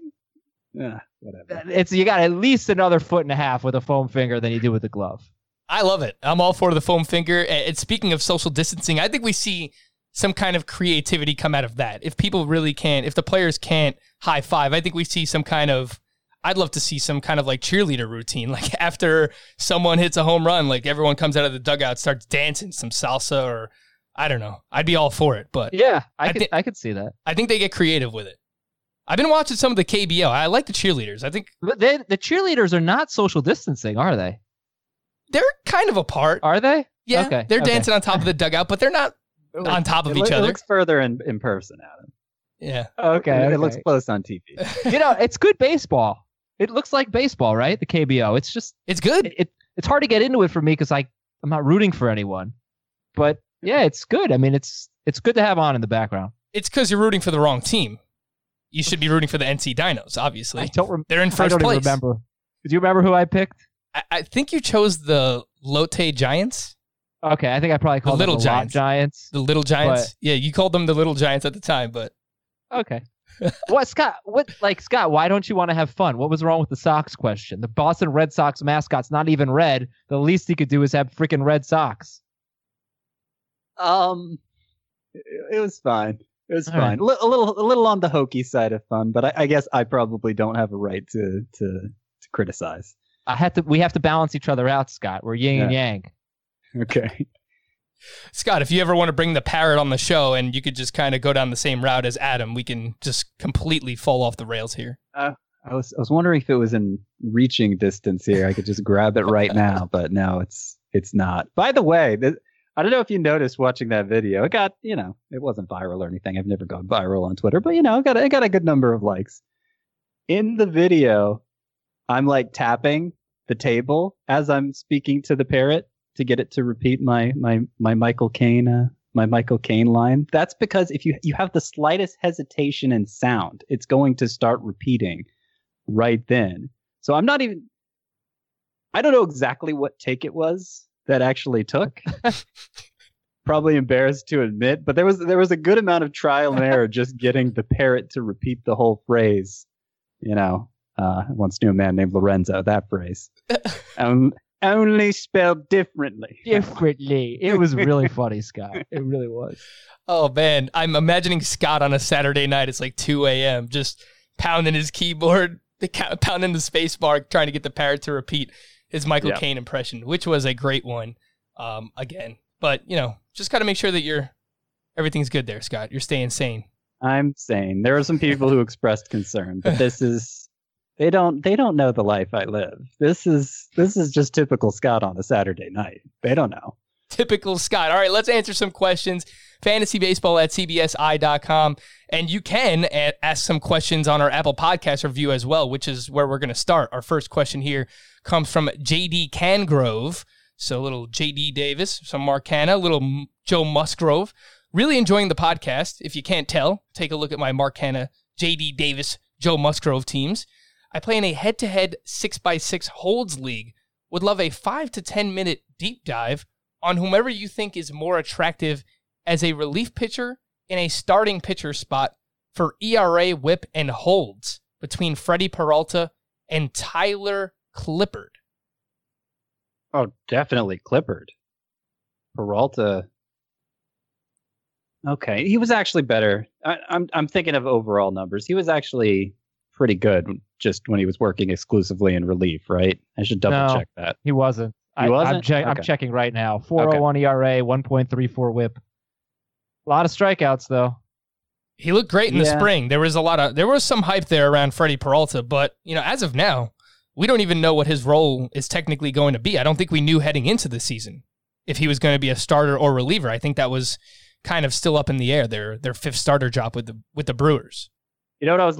Yeah, whatever. It's you got at least another foot and a half with a foam finger than you do with a glove. I love it. I'm all for the foam finger. And speaking of social distancing, I think we see some kind of creativity come out of that. If people really can't, if the players can't high five, I think we see some kind of. I'd love to see some kind of like cheerleader routine. Like after someone hits a home run, like everyone comes out of the dugout, starts dancing some salsa or I don't know. I'd be all for it, but yeah, I could see that. I think they get creative with it. I've been watching some of the KBO. I like the cheerleaders. I think but the cheerleaders are not social distancing, are they? They're kind of apart. Are they? Yeah. Okay. They're dancing on top of the dugout, but they're not on top of each other. It looks further in person, Adam. Yeah. Okay. It looks close on TV. You know, it's good baseball. It looks like baseball, right? The KBO. It's just... It's good. It's hard to get into it for me because I'm not rooting for anyone. But yeah, it's good. I mean, it's good to have on in the background. It's because you're rooting for the wrong team. You should be rooting for the NC Dinos, obviously. They're in first place. I don't remember. Do you remember who I picked? I think you chose the Lotte Giants. Okay, I think I probably called them the Giants. The Little Giants. Yeah, you called them the Little Giants at the time, but... Okay. Scott, why don't you want to have fun? What was wrong with the Sox question? The Boston Red Sox mascot's not even red. The least he could do is have freaking red socks. It was fine. It was fine. Right. A little on the hokey side of fun, but I guess I probably don't have a right to criticize. We have to balance each other out, Scott. We're yin and yang. Okay. Scott, if you ever want to bring the parrot on the show and you could just kind of go down the same route as Adam, we can just completely fall off the rails here. I was wondering if it was in reaching distance here. I could just grab it right now, but no, it's not. By the way, I don't know if you noticed watching that video. It got, it wasn't viral or anything. I've never gone viral on Twitter, but, it got a good number of likes. In the video, I'm like tapping the table as I'm speaking to the parrot to get it to repeat my Michael Caine line. That's because if you have the slightest hesitation in sound, it's going to start repeating right then. So I don't know exactly what take it was that actually took. Probably embarrassed to admit, but there was a good amount of trial and error just getting the parrot to repeat the whole phrase. I once knew a man named Lorenzo, that phrase. Only spelled differently. It was really funny, Scott. It really was. Oh, man. I'm imagining Scott on a Saturday night. It's like 2 a.m. just pounding his keyboard, pounding the space bar, trying to get the parrot to repeat his Michael Caine impression, which was a great one again. But, just got to make sure that everything's good there, Scott. You're staying sane. I'm sane. There are some people who expressed concern, but this is... They don't know the life I live. This is just typical Scott on a Saturday night. They don't know. Typical Scott. All right, let's answer some questions. FantasyBaseball@cbsi.com. And you can ask some questions on our Apple Podcast review as well, which is where we're going to start. Our first question here comes from JD Cangrove. So little JD Davis, some Marcana, little Joe Musgrove. Really enjoying the podcast. If you can't tell, take a look at my Marcana, JD Davis, Joe Musgrove teams. I play in a head-to-head 6x6 holds league. Would love a 5 to 10-minute deep dive on whomever you think is more attractive as a relief pitcher in a starting pitcher spot for ERA, whip, and holds between Freddie Peralta and Tyler Clippard. Oh, definitely Clippard. Peralta. Okay, he was actually better. I'm thinking of overall numbers. He was actually... pretty good just when he was working exclusively in relief, right? I should double check that. He wasn't. He wasn't? I'm checking right now. 4.01 ERA, 1.34 whip. A lot of strikeouts though. He looked great in the spring. There was some hype there around Freddie Peralta, but as of now, we don't even know what his role is technically going to be. I don't think we knew heading into the season if he was going to be a starter or reliever. I think that was kind of still up in the air. Their fifth starter job with the Brewers. What I was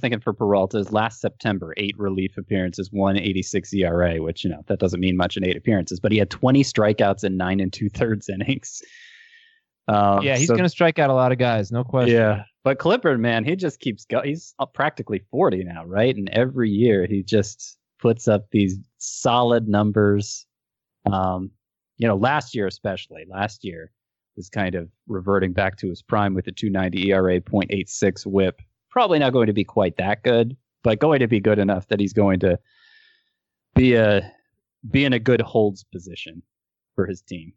thinking for Peralta is last September, 8 relief appearances, 1.86 ERA, which, that doesn't mean much in 8 appearances, but he had 20 strikeouts in 9 2/3 innings. He's going to strike out a lot of guys, no question. Yeah, but Clippard, man, he just keeps going. He's up practically 40 now, right? And every year he just puts up these solid numbers. Last year, especially last year, was kind of reverting back to his prime with a 2.90 ERA, .86 WHIP. Probably not going to be quite that good, but going to be good enough that he's going to be in a good holds position for his team.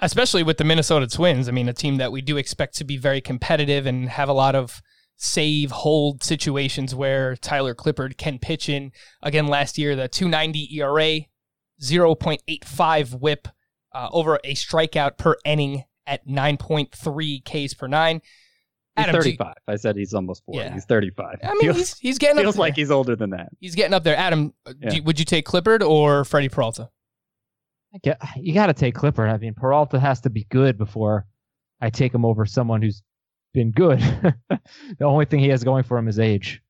Especially with the Minnesota Twins. I mean, a team that we do expect to be very competitive and have a lot of save hold situations where Tyler Clippard can pitch in. Again, last year, the 2.90 ERA, 0.85 WHIP, over a strikeout per inning at 9.3 Ks per nine. Adam, he's 35. I said he's almost 40. Yeah. He's 35. I mean, he's getting up there. Feels like he's older than that. He's getting up there. Adam, yeah. Would you take Clippard or Freddie Peralta? You got to take Clippard. I mean, Peralta has to be good before I take him over someone who's been good. The only thing he has going for him is age.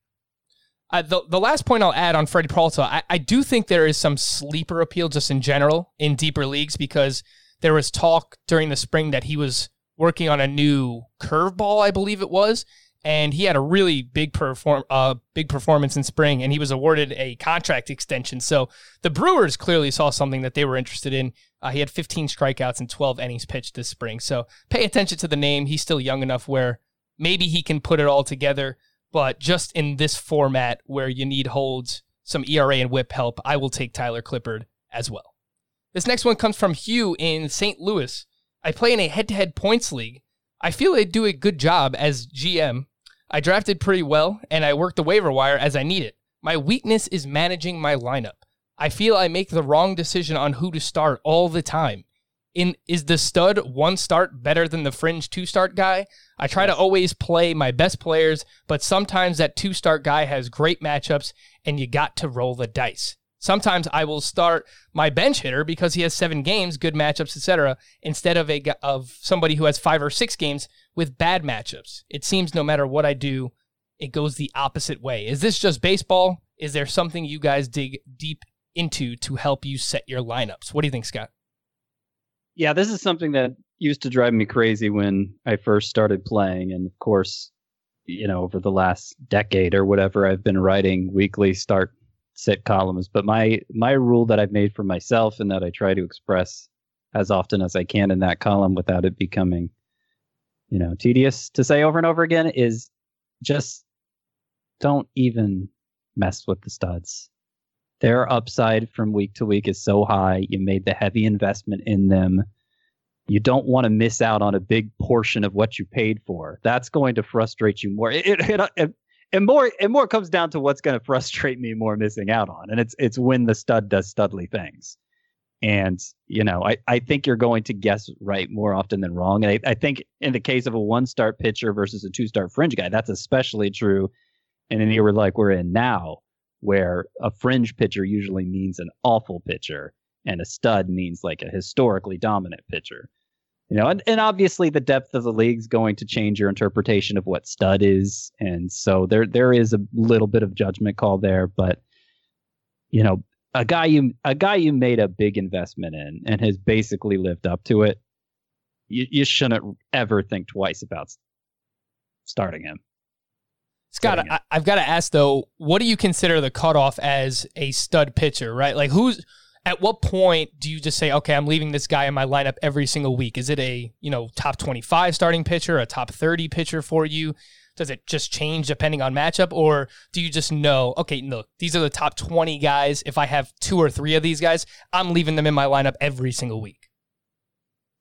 The last point I'll add on Freddie Peralta, I do think there is some sleeper appeal just in general in deeper leagues, because there was talk during the spring that he was working on a new curveball, I believe it was, and he had a really big performance in spring, and he was awarded a contract extension. So the Brewers clearly saw something that they were interested in. He had 15 strikeouts and 12 innings pitched this spring. So pay attention to the name. He's still young enough where maybe he can put it all together. But just in this format where you need holds, some ERA and whip help, I will take Tyler Clippard as well. This next one comes from Hugh in St. Louis. I play in a head-to-head points league. I feel I do a good job as GM. I drafted pretty well, and I work the waiver wire as I need it. My weakness is managing my lineup. I feel I make the wrong decision on who to start all the time. Is the stud one start better than the fringe two start guy? I try to always play my best players, but sometimes that two start guy has great matchups and you got to roll the dice. Sometimes I will start my bench hitter because he has 7 games, good matchups, etc., instead of somebody who has 5 or 6 games with bad matchups. It seems no matter what I do, it goes the opposite way. Is this just baseball? Is there something you guys dig deep into to help you set your lineups? What do you think, Scott? Yeah, this is something that used to drive me crazy when I first started playing. And of course, over the last decade or whatever, I've been writing weekly start-sit columns. But my rule that I've made for myself, and that I try to express as often as I can in that column without it becoming, tedious to say over and over again, is just don't even mess with the studs. Their upside from week to week is so high. You made the heavy investment in them. You don't want to miss out on a big portion of what you paid for. That's going to frustrate you more. It more comes down to what's going to frustrate me more missing out on. And it's when the stud does studly things. And, I think you're going to guess right more often than wrong. And I think in the case of a one-start pitcher versus a two-star fringe guy, that's especially true in an era like we're in now, where a fringe pitcher usually means an awful pitcher and a stud means like a historically dominant pitcher. And obviously the depth of the league is going to change your interpretation of what stud is. And so there is a little bit of judgment call there, but a guy you made a big investment in and has basically lived up to it, you shouldn't ever think twice about starting him. Scott, I've got to ask, though, what do you consider the cutoff as a stud pitcher, right? Like, at what point do you just say, okay, I'm leaving this guy in my lineup every single week? Is it a, top 25 starting pitcher, a top 30 pitcher for you? Does it just change depending on matchup? Or do you just know, okay, look, these are the top 20 guys. If I have 2 or 3 of these guys, I'm leaving them in my lineup every single week.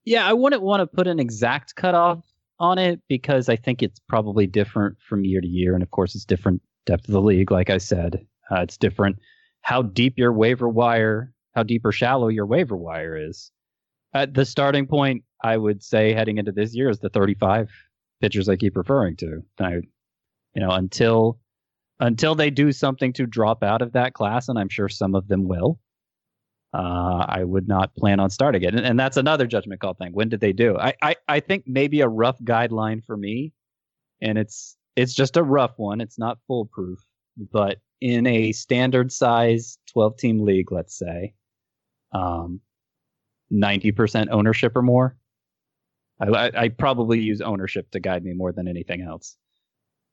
Yeah, I wouldn't want to put an exact cutoff on it, because I think it's probably different from year to year. And of course, it's different depth of the league. Like I said, it's different how deep or shallow your waiver wire is. At the starting point, I would say heading into this year is the 35 pitchers I keep referring to. Until they do something to drop out of that class, and I'm sure some of them will, I would not plan on starting it. And that's another judgment call thing. When did they do? I think maybe a rough guideline for me, and it's just a rough one, it's not foolproof, but in a standard size 12-team league, let's say, 90% ownership or more. I probably use ownership to guide me more than anything else.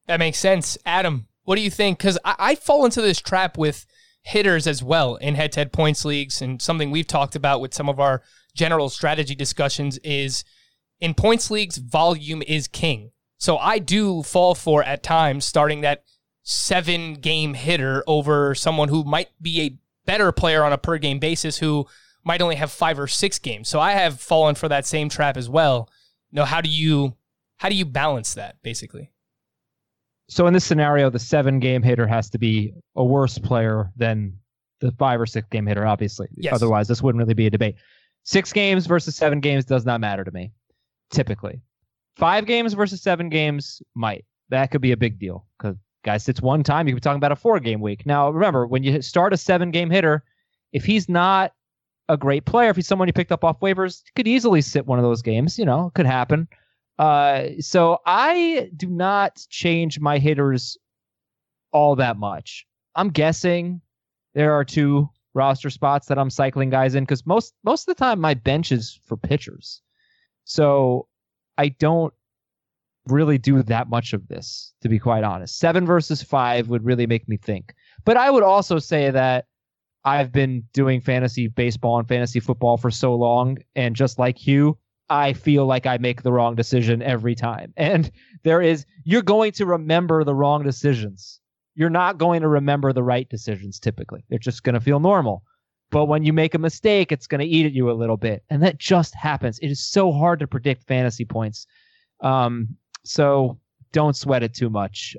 That makes sense. Adam, what do you think? Because I fall into this trap with hitters as well in head-to-head points leagues. And something we've talked about with some of our general strategy discussions is in points leagues, volume is king. So I do fall for, at times, starting that 7-game hitter over someone who might be a better player on a per-game basis who might only have 5 or 6 games. So I have fallen for that same trap as well. You know, how do you balance that, basically? So in this scenario, the 7-game hitter has to be a worse player than the 5 or 6-game hitter, obviously. Yes. Otherwise, this wouldn't really be a debate. 6 games versus 7 games does not matter to me, typically. 5 games versus 7 games might. That could be a big deal because guy sits one time, you could be talking about a 4-game week. Now, remember, when you start a 7-game hitter, if he's not a great player, if he's someone you picked up off waivers, you could easily sit one of those games. You know, it could happen. So I do not change my hitters all that much. I'm guessing there are 2 roster spots that I'm cycling guys in because most of the time my bench is for pitchers. So I don't really do that much of this, to be quite honest. 7 versus 5 would really make me think. But I would also say that I've been doing fantasy baseball and fantasy football for so long, and just like you, I feel like I make the wrong decision every time. And you're going to remember the wrong decisions. You're not going to remember the right decisions typically. They're just going to feel normal. But when you make a mistake, it's going to eat at you a little bit. And that just happens. It is so hard to predict fantasy points. So don't sweat it too much.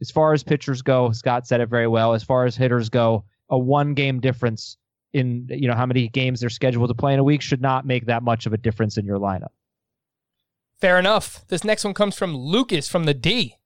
As far as pitchers go, Scott said it very well. As far as hitters go, a 1-game difference in how many games they're scheduled to play in a week should not make that much of a difference in your lineup. Fair enough. This next one comes from Lucas from the D.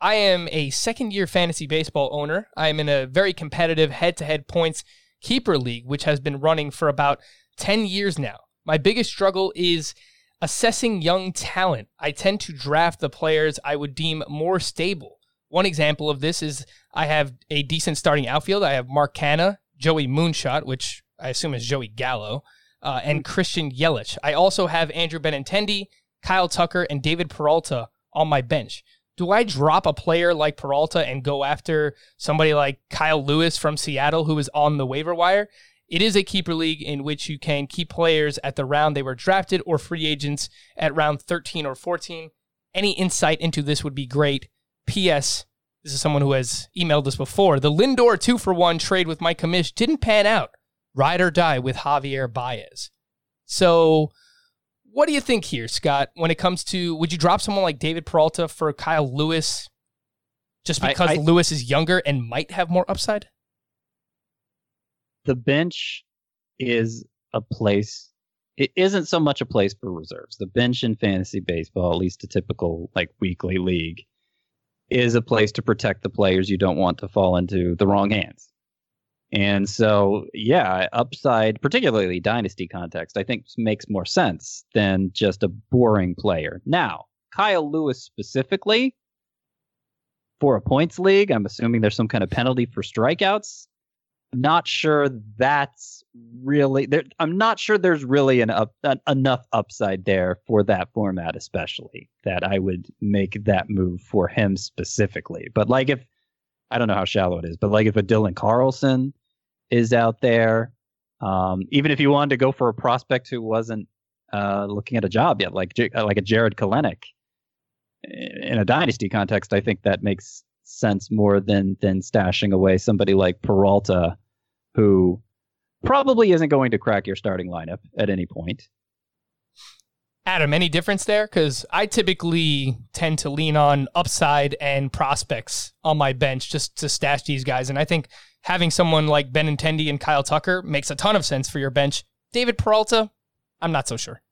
I am a second-year fantasy baseball owner. I am in a very competitive head-to-head points keeper league, which has been running for about 10 years now. My biggest struggle is assessing young talent. I tend to draft the players I would deem more stable. One example of this is I have a decent starting outfield. I have Mark Canha, Joey Moonshot, which I assume is Joey Gallo, and Christian Yelich. I also have Andrew Benintendi, Kyle Tucker, and David Peralta on my bench. Do I drop a player like Peralta and go after somebody like Kyle Lewis from Seattle who is on the waiver wire? It is a keeper league in which you can keep players at the round they were drafted or free agents at round 13 or 14. Any insight into this would be great. P.S. This is someone who has emailed us before. The Lindor 2-for-1 trade with Mike Kamish didn't pan out. Ride or die with Javier Baez. So what do you think here, Scott, when it comes to, would you drop someone like David Peralta for Kyle Lewis just because Lewis is younger and might have more upside? The bench is a place. It isn't so much a place for reserves. The bench in fantasy baseball, at least a typical weekly league, is a place to protect the players you don't want to fall into the wrong hands. And so, yeah, upside, particularly dynasty context, I think makes more sense than just a boring player. Now, Kyle Lewis specifically, for a points league, I'm assuming there's some kind of penalty for strikeouts. Not sure that's really there. I'm not sure there's really enough upside there for that format, especially that I would make that move for him specifically. But if I don't know how shallow it is, but if a Dylan Carlson is out there, even if you wanted to go for a prospect who wasn't looking at a job yet, like a Jared Kelenic in a dynasty context, I think that makes sense more than stashing away somebody like Peralta, who probably isn't going to crack your starting lineup at any point. Adam, any difference there? Because I typically tend to lean on upside and prospects on my bench just to stash these guys. And I think having someone like Benintendi and Kyle Tucker makes a ton of sense for your bench. David Peralta, I'm not so sure.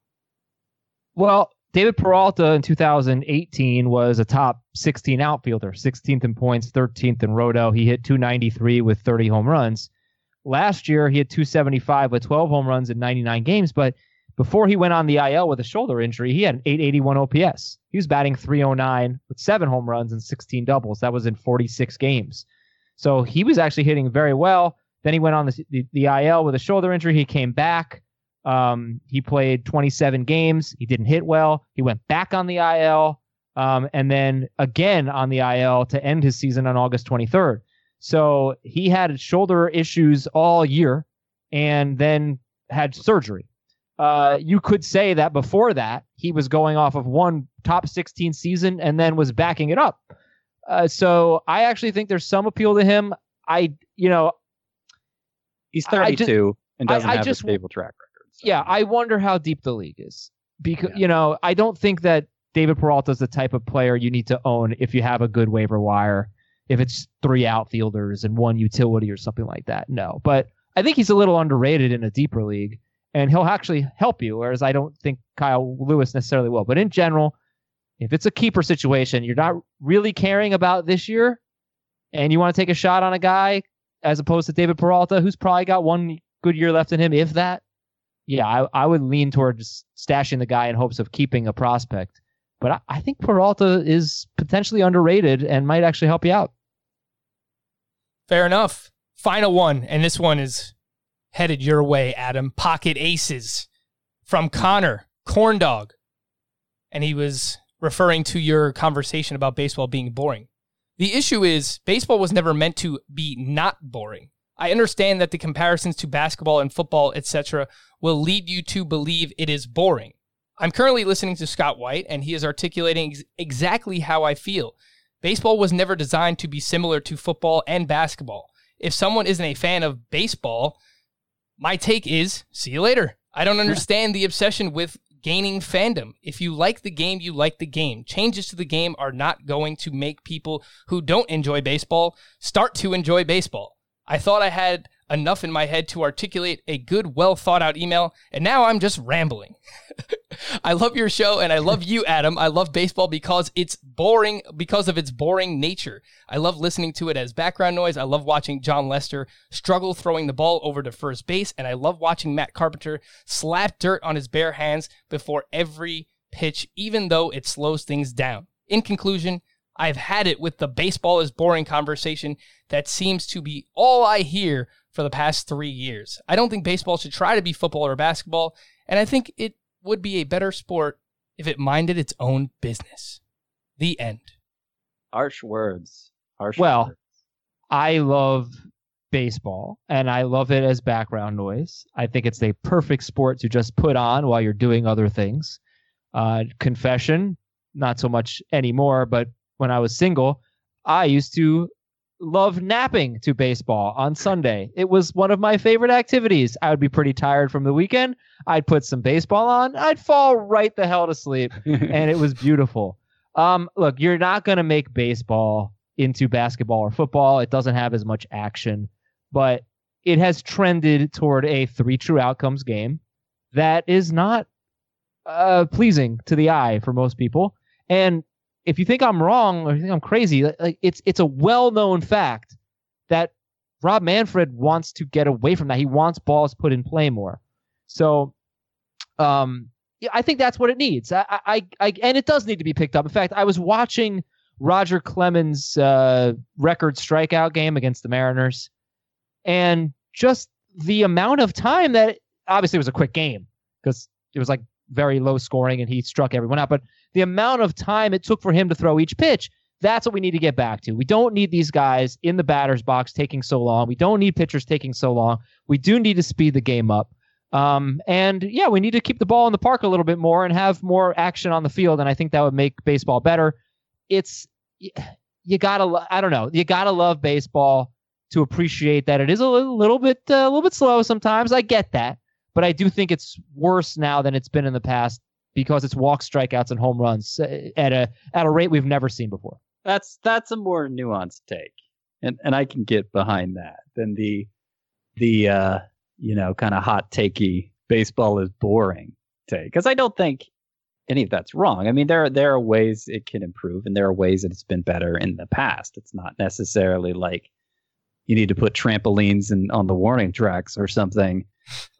Well, David Peralta in 2018 was a top 16 outfielder, 16th in points, 13th in roto. He hit .293 with 30 home runs. Last year, he hit .275 with 12 home runs in 99 games. But before he went on the IL with a shoulder injury, he had an .881 OPS. He was batting .309 with 7 home runs and 16 doubles. That was in 46 games. So he was actually hitting very well. Then he went on the IL with a shoulder injury. He came back. He played 27 games. He didn't hit well. He went back on the IL, and then again on the IL to end his season on August 23rd. So he had shoulder issues all year and then had surgery. You could say that before that, he was going off of one top 16 season and then was backing it up. So I actually think there's some appeal to him. He's 32 and doesn't have a stable track record. So. Yeah, I wonder how deep the league is. Because, I don't think that David Peralta is the type of player you need to own if you have a good waiver wire, if it's three outfielders and one utility or something like that. No, but I think he's a little underrated in a deeper league, and he'll actually help you, whereas I don't think Kyle Lewis necessarily will. But in general, if it's a keeper situation, you're not really caring about this year, and you want to take a shot on a guy as opposed to David Peralta, who's probably got one good year left in him, if that. Yeah, I would lean towards stashing the guy in hopes of keeping a prospect. But I think Peralta is potentially underrated and might actually help you out. Fair enough. Final one, and this one is headed your way, Adam. Pocket aces from Connor Corndog. And he was referring to your conversation about baseball being boring. The issue is baseball was never meant to be not boring. I understand that the comparisons to basketball and football, etc., will lead you to believe it is boring. I'm currently listening to Scott White, and he is articulating exactly how I feel. Baseball was never designed to be similar to football and basketball. If someone isn't a fan of baseball, my take is, see you later. I don't understand the obsession with gaining fandom. If you like the game, you like the game. Changes to the game are not going to make people who don't enjoy baseball start to enjoy baseball. I thought I had enough in my head to articulate a good, well-thought-out email, and now I'm just rambling. I love your show, and I love you, Adam. I love baseball because it's boring, because of its boring nature. I love listening to it as background noise. I love watching John Lester struggle throwing the ball over to first base, and I love watching Matt Carpenter slap dirt on his bare hands before every pitch, even though it slows things down. In conclusion, I've had it with the baseball is boring conversation that seems to be all I hear for the past 3 years. I don't think baseball should try to be football or basketball, and I think it would be a better sport if it minded its own business. The end. Harsh words. Harsh words. I love baseball, and I love it as background noise. I think it's a perfect sport to just put on while you're doing other things. Confession, not so much anymore, but when I was single, I used to love napping to baseball on Sunday. It was one of my favorite activities. I would be pretty tired from the weekend. I'd put some baseball on. I'd fall right the hell to sleep, and it was beautiful. Look, you're not going to make baseball into basketball or football. It doesn't have as much action, but it has trended toward a three true outcomes game that is not pleasing to the eye for most people. And if you think I'm wrong or you think I'm crazy, like it's a well-known fact that Rob Manfred wants to get away from that. He wants balls put in play more. So I think that's what it needs. And it does need to be picked up. In fact, I was watching Roger Clemens' record strikeout game against the Mariners, and just the amount of time that obviously it was a quick game because it was like very low scoring and he struck everyone out, but the amount of time it took for him to throw each pitch, that's what we need to get back to. We don't need these guys in the batter's box taking so long. We don't need pitchers taking so long. We do need to speed the game up. And we need to keep the ball in the park a little bit more and have more action on the field, and I think that would make baseball better. You gotta love baseball to appreciate that it is a little bit slow sometimes. I get that, but I do think it's worse now than it's been in the past, because it's walks, strikeouts, and home runs at a rate we've never seen before. That's a more nuanced take, and I can get behind that than the kind of hot takey baseball is boring take, because I don't think any of that's wrong. I mean, there are ways it can improve, and there are ways that it's been better in the past. It's not necessarily like you need to put trampolines on the warning tracks or something.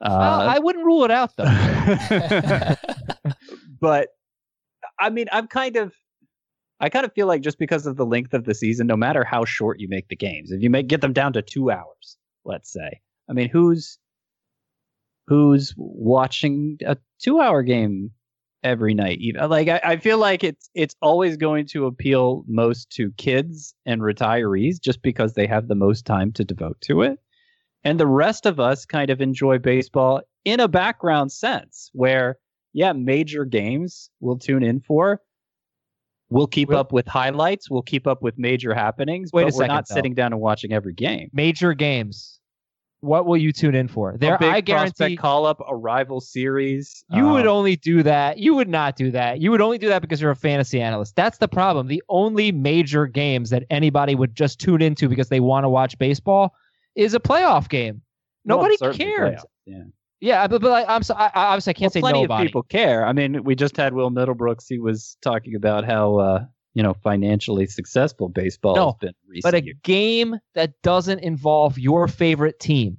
I wouldn't rule it out though. But I mean, I kind of feel like just because of the length of the season, no matter how short you make the games, if you get them down to 2 hours, let's say, I mean, who's watching a 2-hour game every night. Even like I feel like it's always going to appeal most to kids and retirees just because they have the most time to devote to it. And the rest of us kind of enjoy baseball in a background sense where, yeah, major games we'll tune in for. We'll keep up with highlights. We'll keep up with major happenings. Wait, but we're not sitting down and watching every game. Major games. What will you tune in for? There, a big I guarantee call up, a rival series. You would only do that. You would not do that. You would only do that because you're a fantasy analyst. That's the problem. The only major games that anybody would just tune into because they want to watch baseball is a playoff game. Nobody cares. Yeah, but I'm so obviously I can't say nobody. Plenty of people care. I mean, we just had Will Middlebrooks. He was talking about how financially successful baseball has been recently. But a game that doesn't involve your favorite team,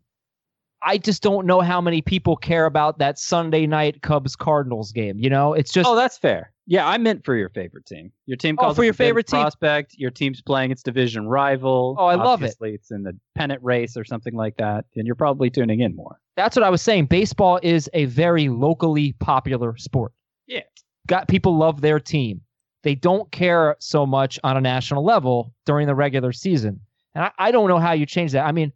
I just don't know how many people care about that Sunday night Cubs Cardinals game. You know, it's just that's fair. Yeah, I meant for your favorite team. Your team calls for your favorite team. Prospect. Your team's playing its division rival. Oh, I love it. Obviously, it's in the pennant race or something like that, and you're probably tuning in more. That's what I was saying. Baseball is a very locally popular sport. Yeah, people love their team. They don't care so much on a national level during the regular season, and I don't know how you change that. I mean,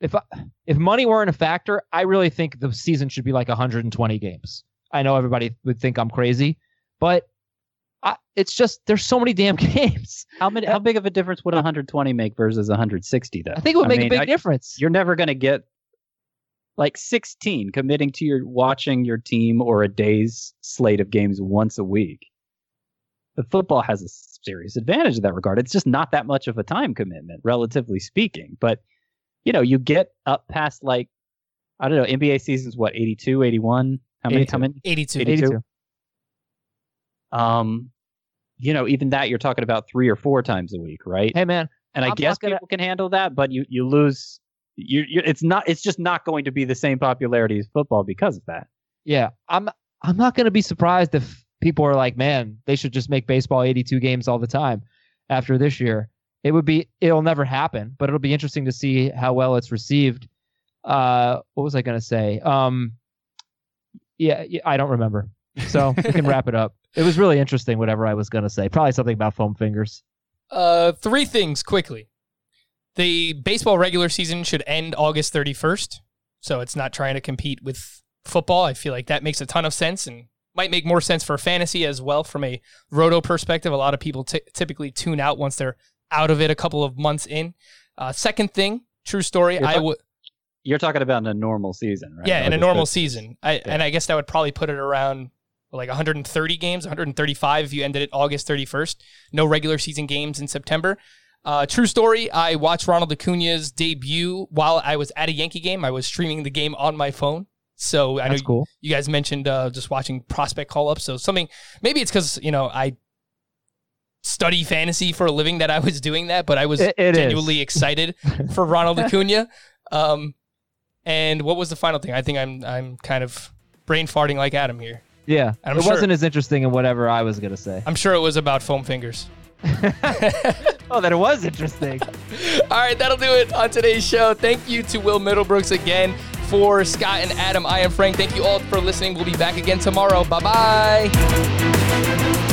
if money weren't a factor, I really think the season should be like 120 games. I know everybody would think I'm crazy, but it's just there's so many damn games. How big of a difference would 120 make versus 160? Though I think it would make a big difference. You're never going to get like 16 committing to watching your team or a day's slate of games once a week. The football has a serious advantage in that regard. It's just not that much of a time commitment, relatively speaking. But you get up past like I don't know, NBA season's what 82, 81. How many coming? 82. Even that you're talking about 3 or 4 times a week, right? Hey man, and I guess people can handle that, but you lose. It's just not going to be the same popularity as football because of that. Yeah, I'm not going to be surprised if people are like, man, they should just make baseball 82 games all the time after this year. It'll never happen, but it'll be interesting to see how well it's received. What was I going to say? Yeah, I don't remember. So we can wrap it up. It was really interesting, whatever I was going to say. Probably something about foam fingers. 3 things quickly. The baseball regular season should end August 31st, so it's not trying to compete with football. I feel like that makes a ton of sense and might make more sense for fantasy as well from a roto perspective. A lot of people typically tune out once they're out of it a couple of months in. Second thing, true story, you're talking about in a normal season, right? Yeah, in a normal season. And I guess that would probably put it around like 130 games, 135 if you ended it August 31st. No regular season games in September. True story, I watched Ronald Acuña's debut while I was at a Yankee game. I was streaming the game on my phone. So I know you guys mentioned just watching prospect call-ups. So something, maybe it's because, I study fantasy for a living that I was doing that, but I was genuinely excited for Ronald Acuña. And what was the final thing? I think I'm kind of brain farting like Adam here. Yeah, it wasn't as interesting in whatever I was going to say. I'm sure it was about foam fingers. Oh, that it was interesting. All right, that'll do it on today's show. Thank you to Will Middlebrooks again. For Scott and Adam, I am Frank. Thank you all for listening. We'll be back again tomorrow. Bye-bye.